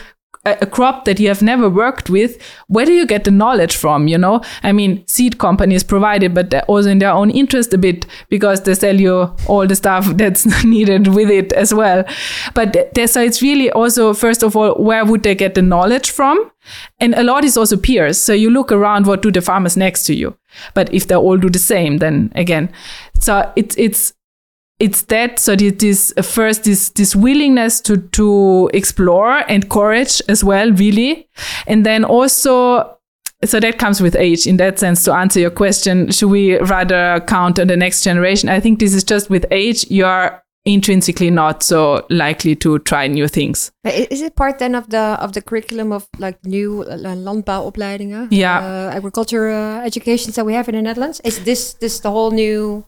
a crop that you have never worked with, where do you get the knowledge from, you know? I mean, seed companies provide it, but also in their own interest a bit, because they sell you all the stuff that's needed with it as well. But so it's really also, first of all, where would they get the knowledge from? And a lot is also peers. So you look around, what do the farmers next to you? But if they all do the same, then again. So it's that, so this first, this willingness to explore, and courage as well, really. And then also, so that comes with age in that sense, to answer your question, should we rather count on the next generation? I think this is just with age, you are intrinsically not so likely to try new things. Is it part then of the curriculum of like new landbouwopleidingen? Yeah. Agriculture educations that we have in the Netherlands? Is this the whole new...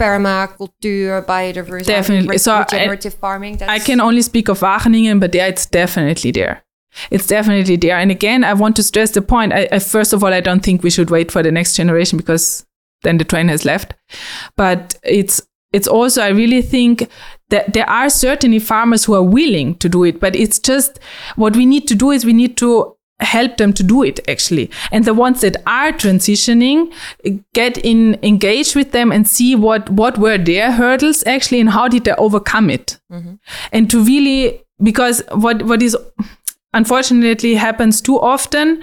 permaculture, biodiversity, definitely. So regenerative farming. I can only speak of Wageningen, but yeah, it's definitely there. It's definitely there. And again, I want to stress the point. I first of all, I don't think we should wait for the next generation, because then the train has left. But it's also, I really think that there are certainly farmers who are willing to do it, but it's just what we need to do is we need to help them to do it, actually. And the ones that are transitioning, engage with them and see what were their hurdles, actually, and how did they overcome it. Mm-hmm. And to really, because what is unfortunately happens too often,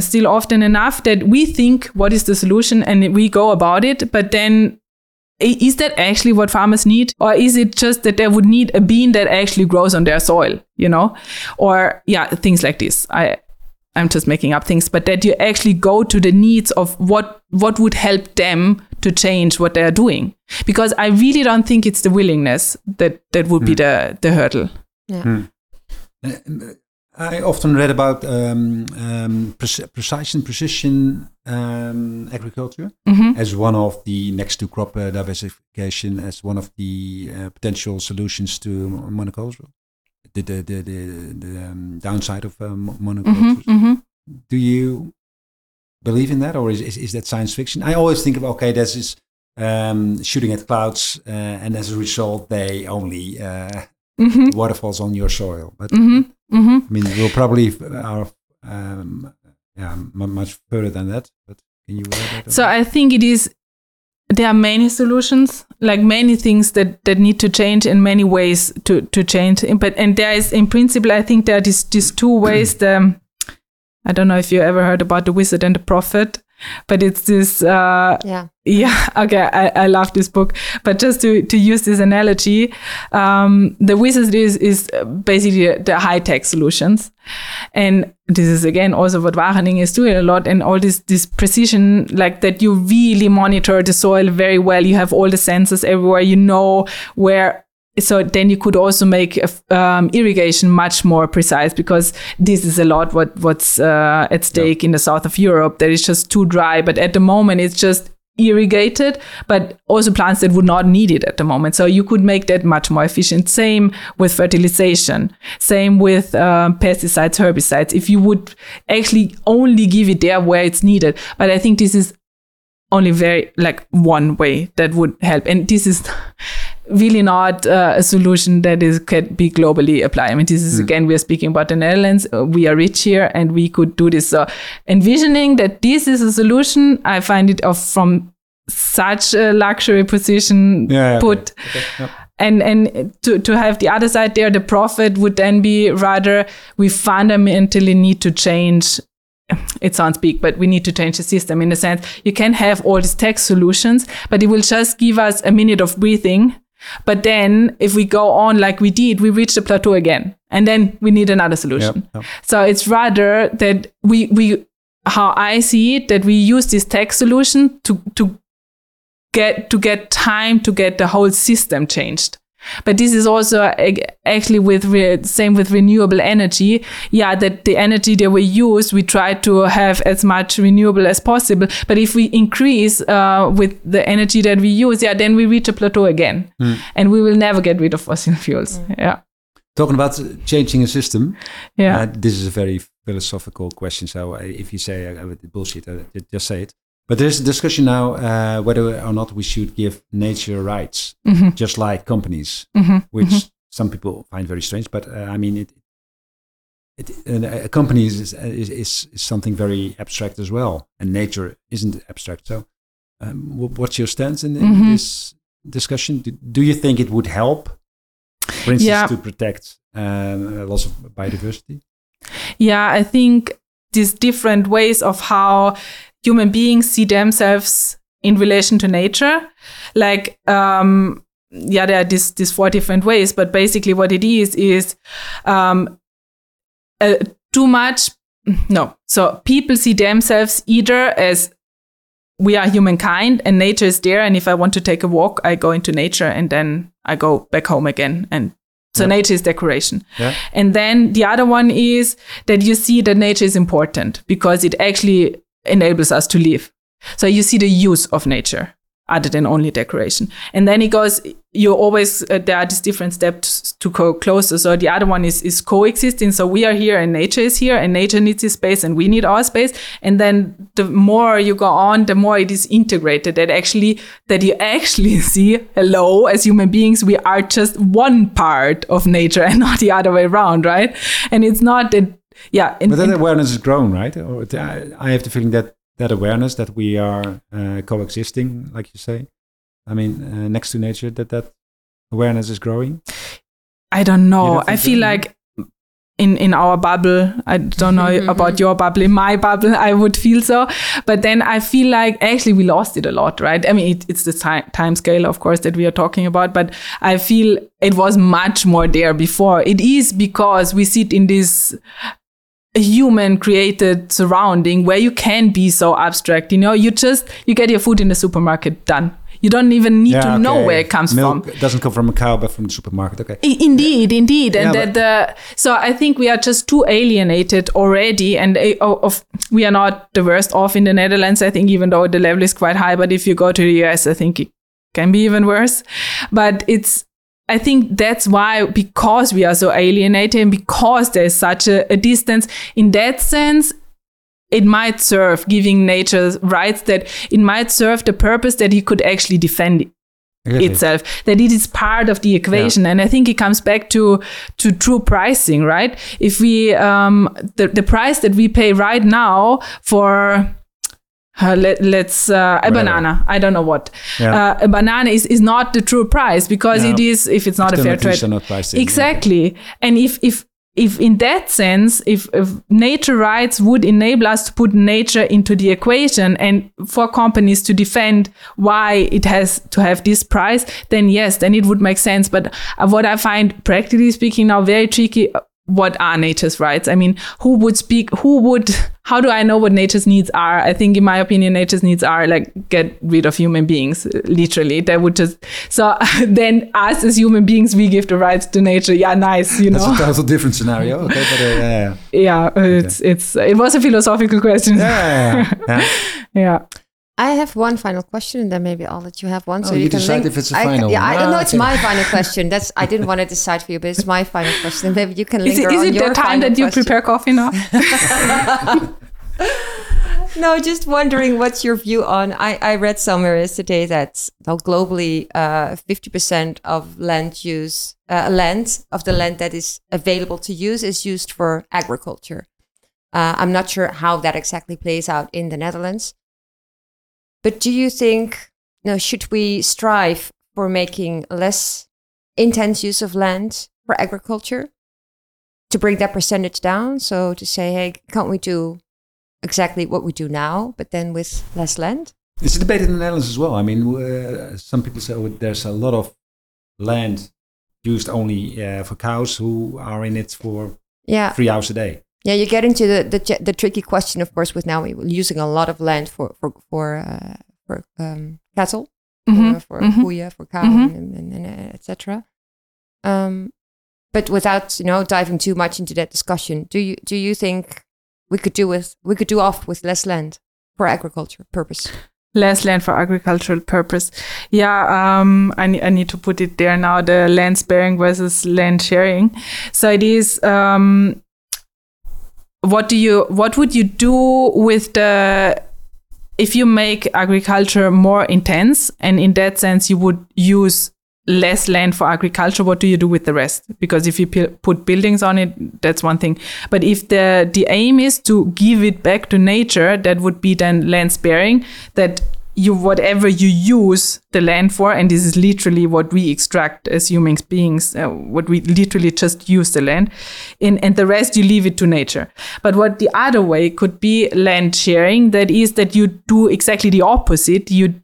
still often enough, that we think what is the solution and we go about it, but then is that actually what farmers need? Or is it just that they would need a bean that actually grows on their soil, you know? Or yeah, things like this. I'm just making up things, but that you actually go to the needs of what would help them to change what they are doing. Because I really don't think it's the willingness that would be the hurdle. Yeah. I often read about precision agriculture as one of the next to crop diversification, as one of the potential solutions to monoculture. The downside of monoculture. Mm-hmm, mm-hmm. Do you believe in that, or is that science fiction? I always think of this is shooting at clouds, and as a result, they only. Waterfalls on your soil, but I mean, we'll probably are much further than that. But can you? So I think it is. There are many solutions, like many things that need to change, in many ways to change. But there is, in principle, I think there are these two ways. I don't know if you ever heard about the wizard and the prophet. But it's this, I love this book. But just to use this analogy, the wizard is basically the high-tech solutions. And this is, again, also what Wageningen is doing a lot. And all this precision, like that you really monitor the soil very well. You have all the sensors everywhere. You know where... So then you could also make irrigation much more precise, because this is a lot what's at stake in the south of Europe. That is just too dry. But at the moment, it's just irrigated, but also plants that would not need it at the moment. So you could make that much more efficient. Same with fertilization. Same with pesticides, herbicides. If you would actually only give it there where it's needed. But I think this is only one way that would help. And this is... really not a solution that could be globally applied. I mean, this is, again, we are speaking about the Netherlands. We are rich here and we could do this. So envisioning that this is a solution, I find it from such a luxury position put. Okay. Yep. And to have the other side there, the profit would then be rather, we fundamentally need to change. It sounds big, but we need to change the system in the sense you can have all these tech solutions, but it will just give us a minute of breathing. But then if we go on like we did, we reach the plateau again, and then we need another solution. Yep. So it's rather that we how I see it, that we use this tech solution to get time to get the whole system changed. But this is also actually same with renewable energy. Yeah, that the energy that we use, we try to have as much renewable as possible. But if we increase with the energy that we use, then we reach a plateau again. And we will never get rid of fossil fuels. Yeah. Talking about changing a system. Yeah. This is a very philosophical question. So if you say bullshit, just say it. But there's a discussion now whether or not we should give nature rights, just like companies, which some people find very strange. But I mean, it, companies is something very abstract as well, and nature isn't abstract. So, what's your stance in mm-hmm. this discussion? Do you think it would help, for instance, to protect loss of biodiversity? Yeah, I think these different ways of how human beings see themselves in relation to nature, like there are these four different ways, but basically what it is too much. No, so people see themselves either as we are humankind and nature is there, and if I want to take a walk, I go into nature and then I go back home again, and so nature is decoration. Yeah. And then the other one is that you see that nature is important because it actually enables us to live. So you see the use of nature other than only decoration. And then it goes, you always, there are these different steps to go closer. So the other one is coexisting. So we are here and nature is here, and nature needs its space and we need our space. And then the more you go on, the more it is integrated, that you actually see, hello, as human beings, we are just one part of nature and not the other way around, right? And it's not that, but that awareness is grown, right? Or I have the feeling that awareness that we are coexisting, like you say, I mean, next to nature, that awareness is growing? I don't know. I feel like in our bubble, I don't know about your bubble, in my bubble, I would feel so. But then I feel like actually we lost it a lot, right? I mean, it's the time scale, of course, that we are talking about. But I feel it was much more there before. It is because we sit in this human created surrounding where you can be so abstract, you get your food in the supermarket, done. You don't even need to know where it comes from. It doesn't come from a cow, but from the supermarket. Okay. Indeed. And so I think we are just too alienated already. And we are not the worst off in the Netherlands, I think, even though the level is quite high. But if you go to the US, I think it can be even worse. But I think that's why, because we are so alienated and because there's such a distance. In that sense, it might serve giving nature rights, that it might serve the purpose that it could actually defend itself, that it is part of the equation. And I think it comes back to true pricing, right? If we, the price that we pay right now for a banana, I don't know what. Yeah. A banana is not the true price, because it is, if it's not a fair trade. Exactly. Okay. And if in that sense, if nature rights would enable us to put nature into the equation and for companies to defend why it has to have this price, then it would make sense. But what I find, practically speaking now, very tricky, what are nature's rights? I mean, how do I know what nature's needs are? I think, in my opinion, nature's needs are like, get rid of human beings, literally. That would just, so then us as human beings, we give the rights to nature. Yeah, nice, you know. That's a total different scenario. Okay, but, it was a philosophical question. Yeah. I have one final question, and then maybe I'll let you have one. So you can decide if it's a final. I don't know. It's my final question. I didn't want to decide for you, but it's my final question. Maybe you can linger on your final question. Is it the time that you prepare coffee now? No, just wondering what's your view on. I read somewhere yesterday that globally, 50% of the land that is available to use is used for agriculture. I'm not sure how that exactly plays out in the Netherlands. But do you think, should we strive for making less intense use of land for agriculture to bring that percentage down? So to say, hey, can't we do exactly what we do now, but then with less land? It's a debate in the Netherlands as well. I mean, some people say there's a lot of land used only for cows who are in it for 3 hours a day. Yeah, you get into the tricky question, of course, with now using a lot of land for cattle, for koeien, for cow, and etc. But without diving too much into that discussion, do you think we could do with less land for agricultural purpose? Less land for agricultural purpose. Yeah, I need to put it there now. The land sparing versus land sharing. So it is. What would you do with if you make agriculture more intense, and in that sense you would use less land for agriculture, what do you do with the rest? Because if you put buildings on it, that's one thing. But if the aim is to give it back to nature, that would be then land sparing, that you whatever you use the land for, and this is literally what we extract as human beings, what we literally just use the land, and the rest you leave it to nature. But what the other way could be land sharing, that is that you do exactly the opposite, you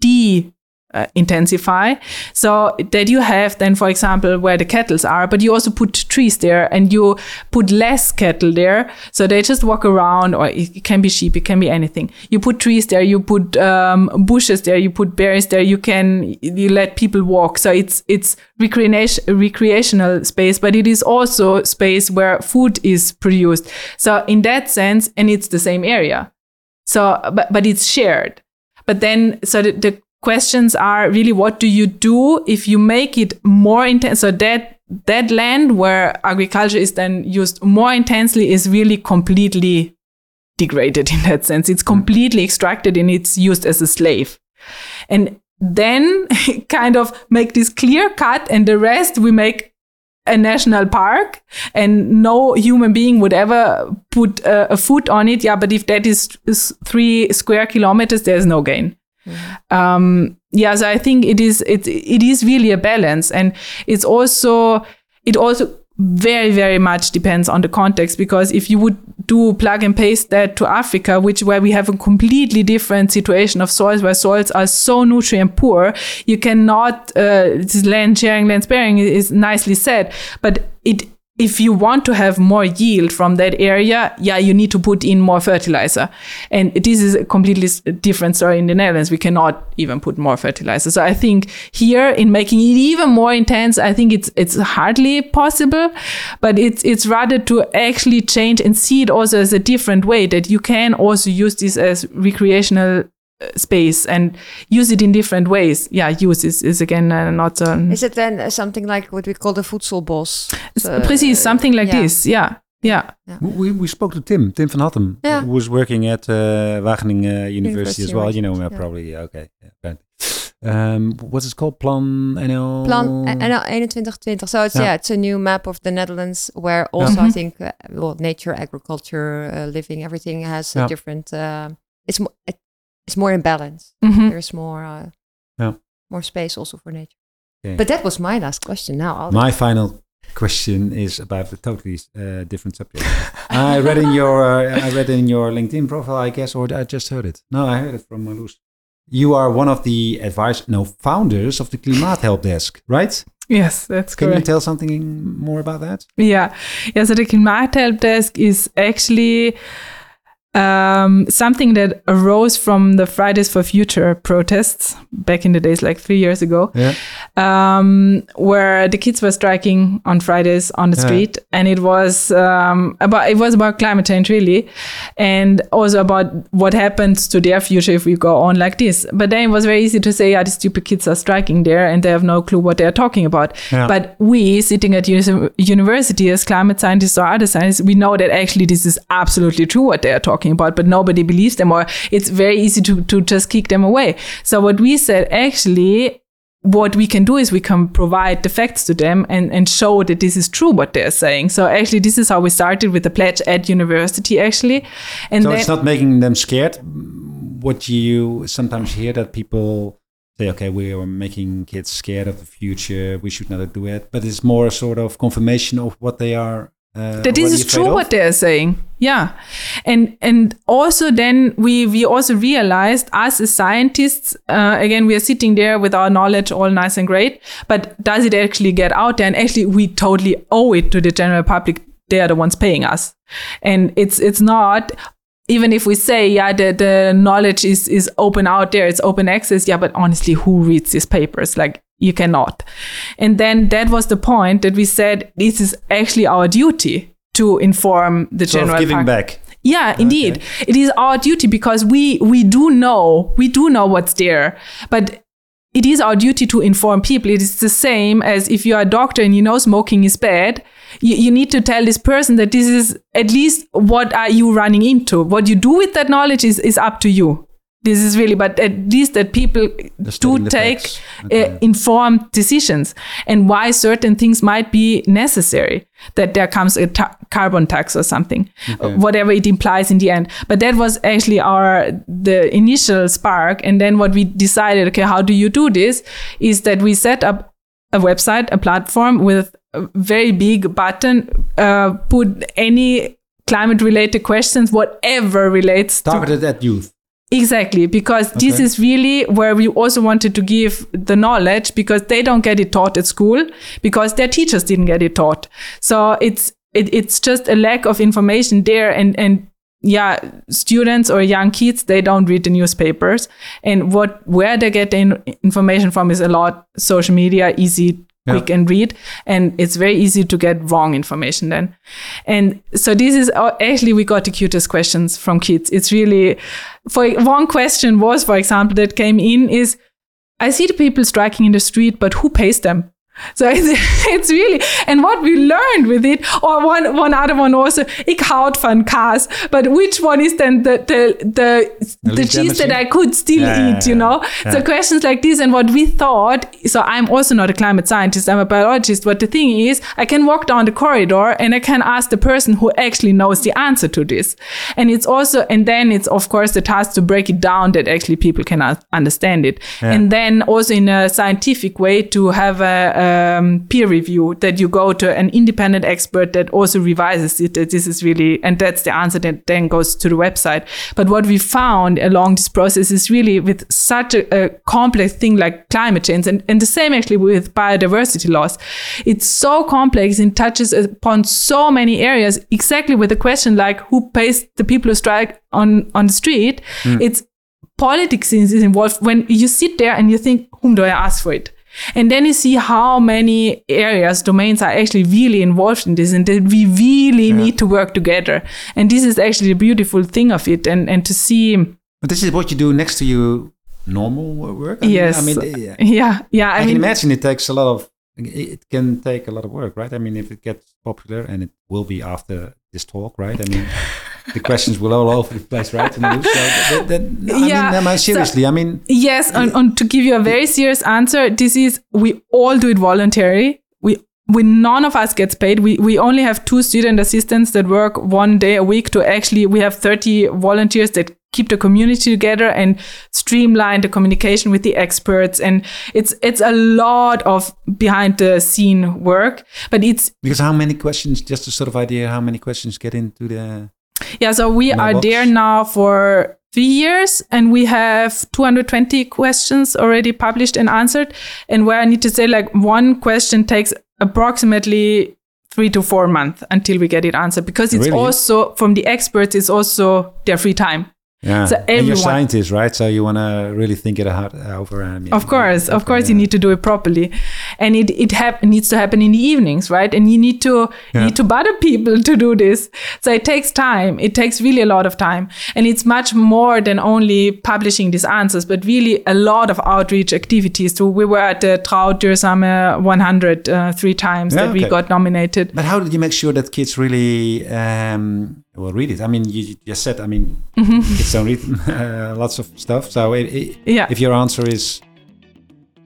intensify, so that you have then, for example, where the cattle are, but you also put trees there and you put less cattle there, so they just walk around, or it can be sheep, it can be anything. You put trees there, you put bushes there, you put berries there, you let people walk. So it's recreational space, but it is also space where food is produced. So in that sense, and it's the same area, so but it's shared. But then so the questions are really, what do you do if you make it more intense? So that land where agriculture is then used more intensely is really completely degraded in that sense. It's completely extracted and it's used as a slave. And then kind of make this clear cut, and the rest we make a national park, and no human being would ever put a foot on it. Yeah, but if that is 3 square kilometers, there's no gain. So I think it is really a balance, and it also very, very much depends on the context, because if you would do plug and paste that to Africa, where we have a completely different situation of soils, where soils are so nutrient poor, you cannot, land sharing, land sparing is nicely said, but if you want to have more yield from that area, you need to put in more fertilizer. And this is a completely different story in the Netherlands. We cannot even put more fertilizer. So I think here, in making it even more intense, I think it's hardly possible, but it's rather to actually change and see it also as a different way, that you can also use this as recreational space and use it in different ways. Use is again not... Is it then something like what we call the voedselbos? Precies, something like this, yeah. We spoke to Tim van Hattem, who was working at Wageningen University as well, probably, okay. Yeah. What's it called? Plan NL 2120. So it's a new map of the Netherlands where also I think, nature, agriculture, living, everything has a different... It's more in balance. Mm-hmm. There's more more space also for nature. Okay. But that was my last question. Now my final question is about a totally different subject. I read in your LinkedIn profile, I guess, or I just heard it. No, I heard it from Marloes. You are one of the founders of the Klimaathelpdesk, right? Yes, that's correct. Can you tell something more about that? Yeah. So the Klimaathelpdesk is actually something that arose from the Fridays for Future protests back in the days, like 3 years ago, where the kids were striking on Fridays on the street, and it was about climate change really, and also about what happens to their future if we go on like this. But then it was very easy to say, the stupid kids are striking there and they have no clue what they are talking about. Yeah. But we, sitting at university as climate scientists or other scientists, we know that actually this is absolutely true what they are talking about, but nobody believes them, or it's very easy to just kick them away. So what we said, actually, what we can do is we can provide the facts to them and show that this is true what they're saying. So actually, this is how we started with the pledge at university, actually. And so it's not making them scared. What you sometimes hear, that people say, okay, we are making kids scared of the future, we should not do it. But it's more a sort of confirmation of what they are that this is true what they're saying. Yeah. And also then we also realized, us as scientists, again, we are sitting there with our knowledge all nice and great, but does it actually get out there? And actually, we totally owe it to the general public. They are the ones paying us. And it's not, even if we say, the knowledge is open out there, it's open access. Yeah, but honestly, who reads these papers? Like, you cannot. And then that was the point that we said, this is actually our duty to inform the general public. Giving back. Yeah, indeed. Okay. It is our duty, because we do know what's there, but it is our duty to inform people. It is the same as if you are a doctor and you know smoking is bad, you need to tell this person that this is at least what are you running into. What you do with that knowledge is up to you. This is really, but at least that people do take informed decisions and why certain things might be necessary, that there comes a carbon tax or something, whatever it implies in the end. But that was actually the initial spark. And then what we decided, okay, how do you do this? Is that we set up a website, a platform with a very big button, put any climate related questions, whatever relates targeted at youth. Exactly, because this is really where we also wanted to give the knowledge, because they don't get it taught at school, because their teachers didn't get it taught. So it's just a lack of information there, and yeah, students or young kids, they don't read the newspapers, and where they get the information from is a lot social media, easy, quick and read, and it's very easy to get wrong information then. And so this is actually, we got the cutest questions from kids. It's really, for one question was, for example, that came in is, I see the people striking in the street, but who pays them? So it's really, and what we learned with it, or one other one also, ik houd van kaas, but which one is then the cheese that I could still eat, know? Yeah. So questions like this, and what we thought, so I'm also not a climate scientist, I'm a biologist, but the thing is, I can walk down the corridor and I can ask the person who actually knows the answer to this. And it's also, and then it's of course the task to break it down that actually people can understand it. Yeah. And then also in a scientific way to have peer review, that you go to an independent expert that also revises it, that this is really, and that's the answer that then goes to the website. But what we found along this process is really with such a complex thing like climate change, and the same actually with biodiversity loss, it's so complex and touches upon so many areas, exactly with a question like who pays the people who strike on the street. It's politics is involved when you sit there and you think, whom do I ask for it? And then you see how many areas, domains are actually really involved in this, and that we really need to work together. And this is actually the beautiful thing of it, and to see. But this is what you do next to your normal work? I mean, I can imagine it takes a lot of, it can take a lot of work, right? I mean, if it gets popular, and it will be after this talk, right? I mean, the questions were all over the place, right? I mean, seriously. Yes, and to give you a very serious answer, this is, we all do it voluntarily. We none of us gets paid. We only have 2 student assistants that work 1 day a week to actually, we have 30 volunteers that keep the community together and streamline the communication with the experts. And it's a lot of behind the scene work, but it's... Because how many questions, just to sort of idea, how many questions get into the... Yeah, so we are there now for 3 years, and we have 220 questions already published and answered. And where I need to say, like, one question takes approximately 3 to 4 months until we get it answered, because it's also from the experts, it's also their free time. Yeah, so everyone, and you're scientists, right? So you want to really think it out over. Of course, you need to do it properly, and it needs to happen in the evenings, right? And you need to bother people to do this. So it takes time. It takes really a lot of time, and it's much more than only publishing these answers, but really a lot of outreach activities. So we were at the Trauttür Summer 100 3 times we got nominated. But how did you make sure that kids really? Well, read it. I mean, you just said, I mean, kids don't read lots of stuff. So if your answer is,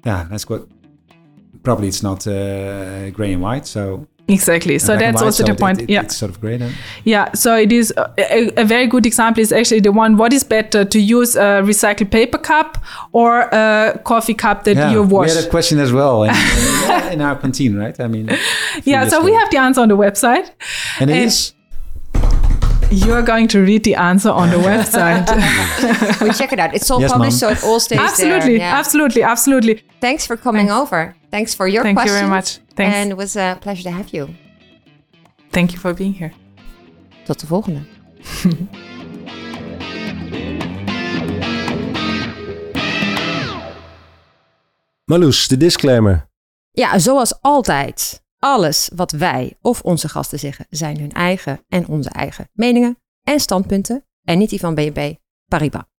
that's good. Probably it's not gray and white. So exactly. So that's also the point. It's sort of gray then. Yeah. So it is a very good example is actually the one, what is better to use, a recycled paper cup or a coffee cup that you wash? We had a question as well in our canteen, right? I mean. Yeah. So we have the answer on the website. And it is. You're going to read the answer on the website. We check it out. It's all published, Mom. So it all stays absolutely, there. Yeah. Absolutely. Thanks for coming over. Thanks for your questions. Thank you very much. Thanks. And it was a pleasure to have you. Thank you for being here. Tot de volgende. Marloes, de disclaimer. Ja, zoals altijd. Alles wat wij of onze gasten zeggen zijn hun eigen en onze eigen meningen en standpunten en niet die van BNP Paribas.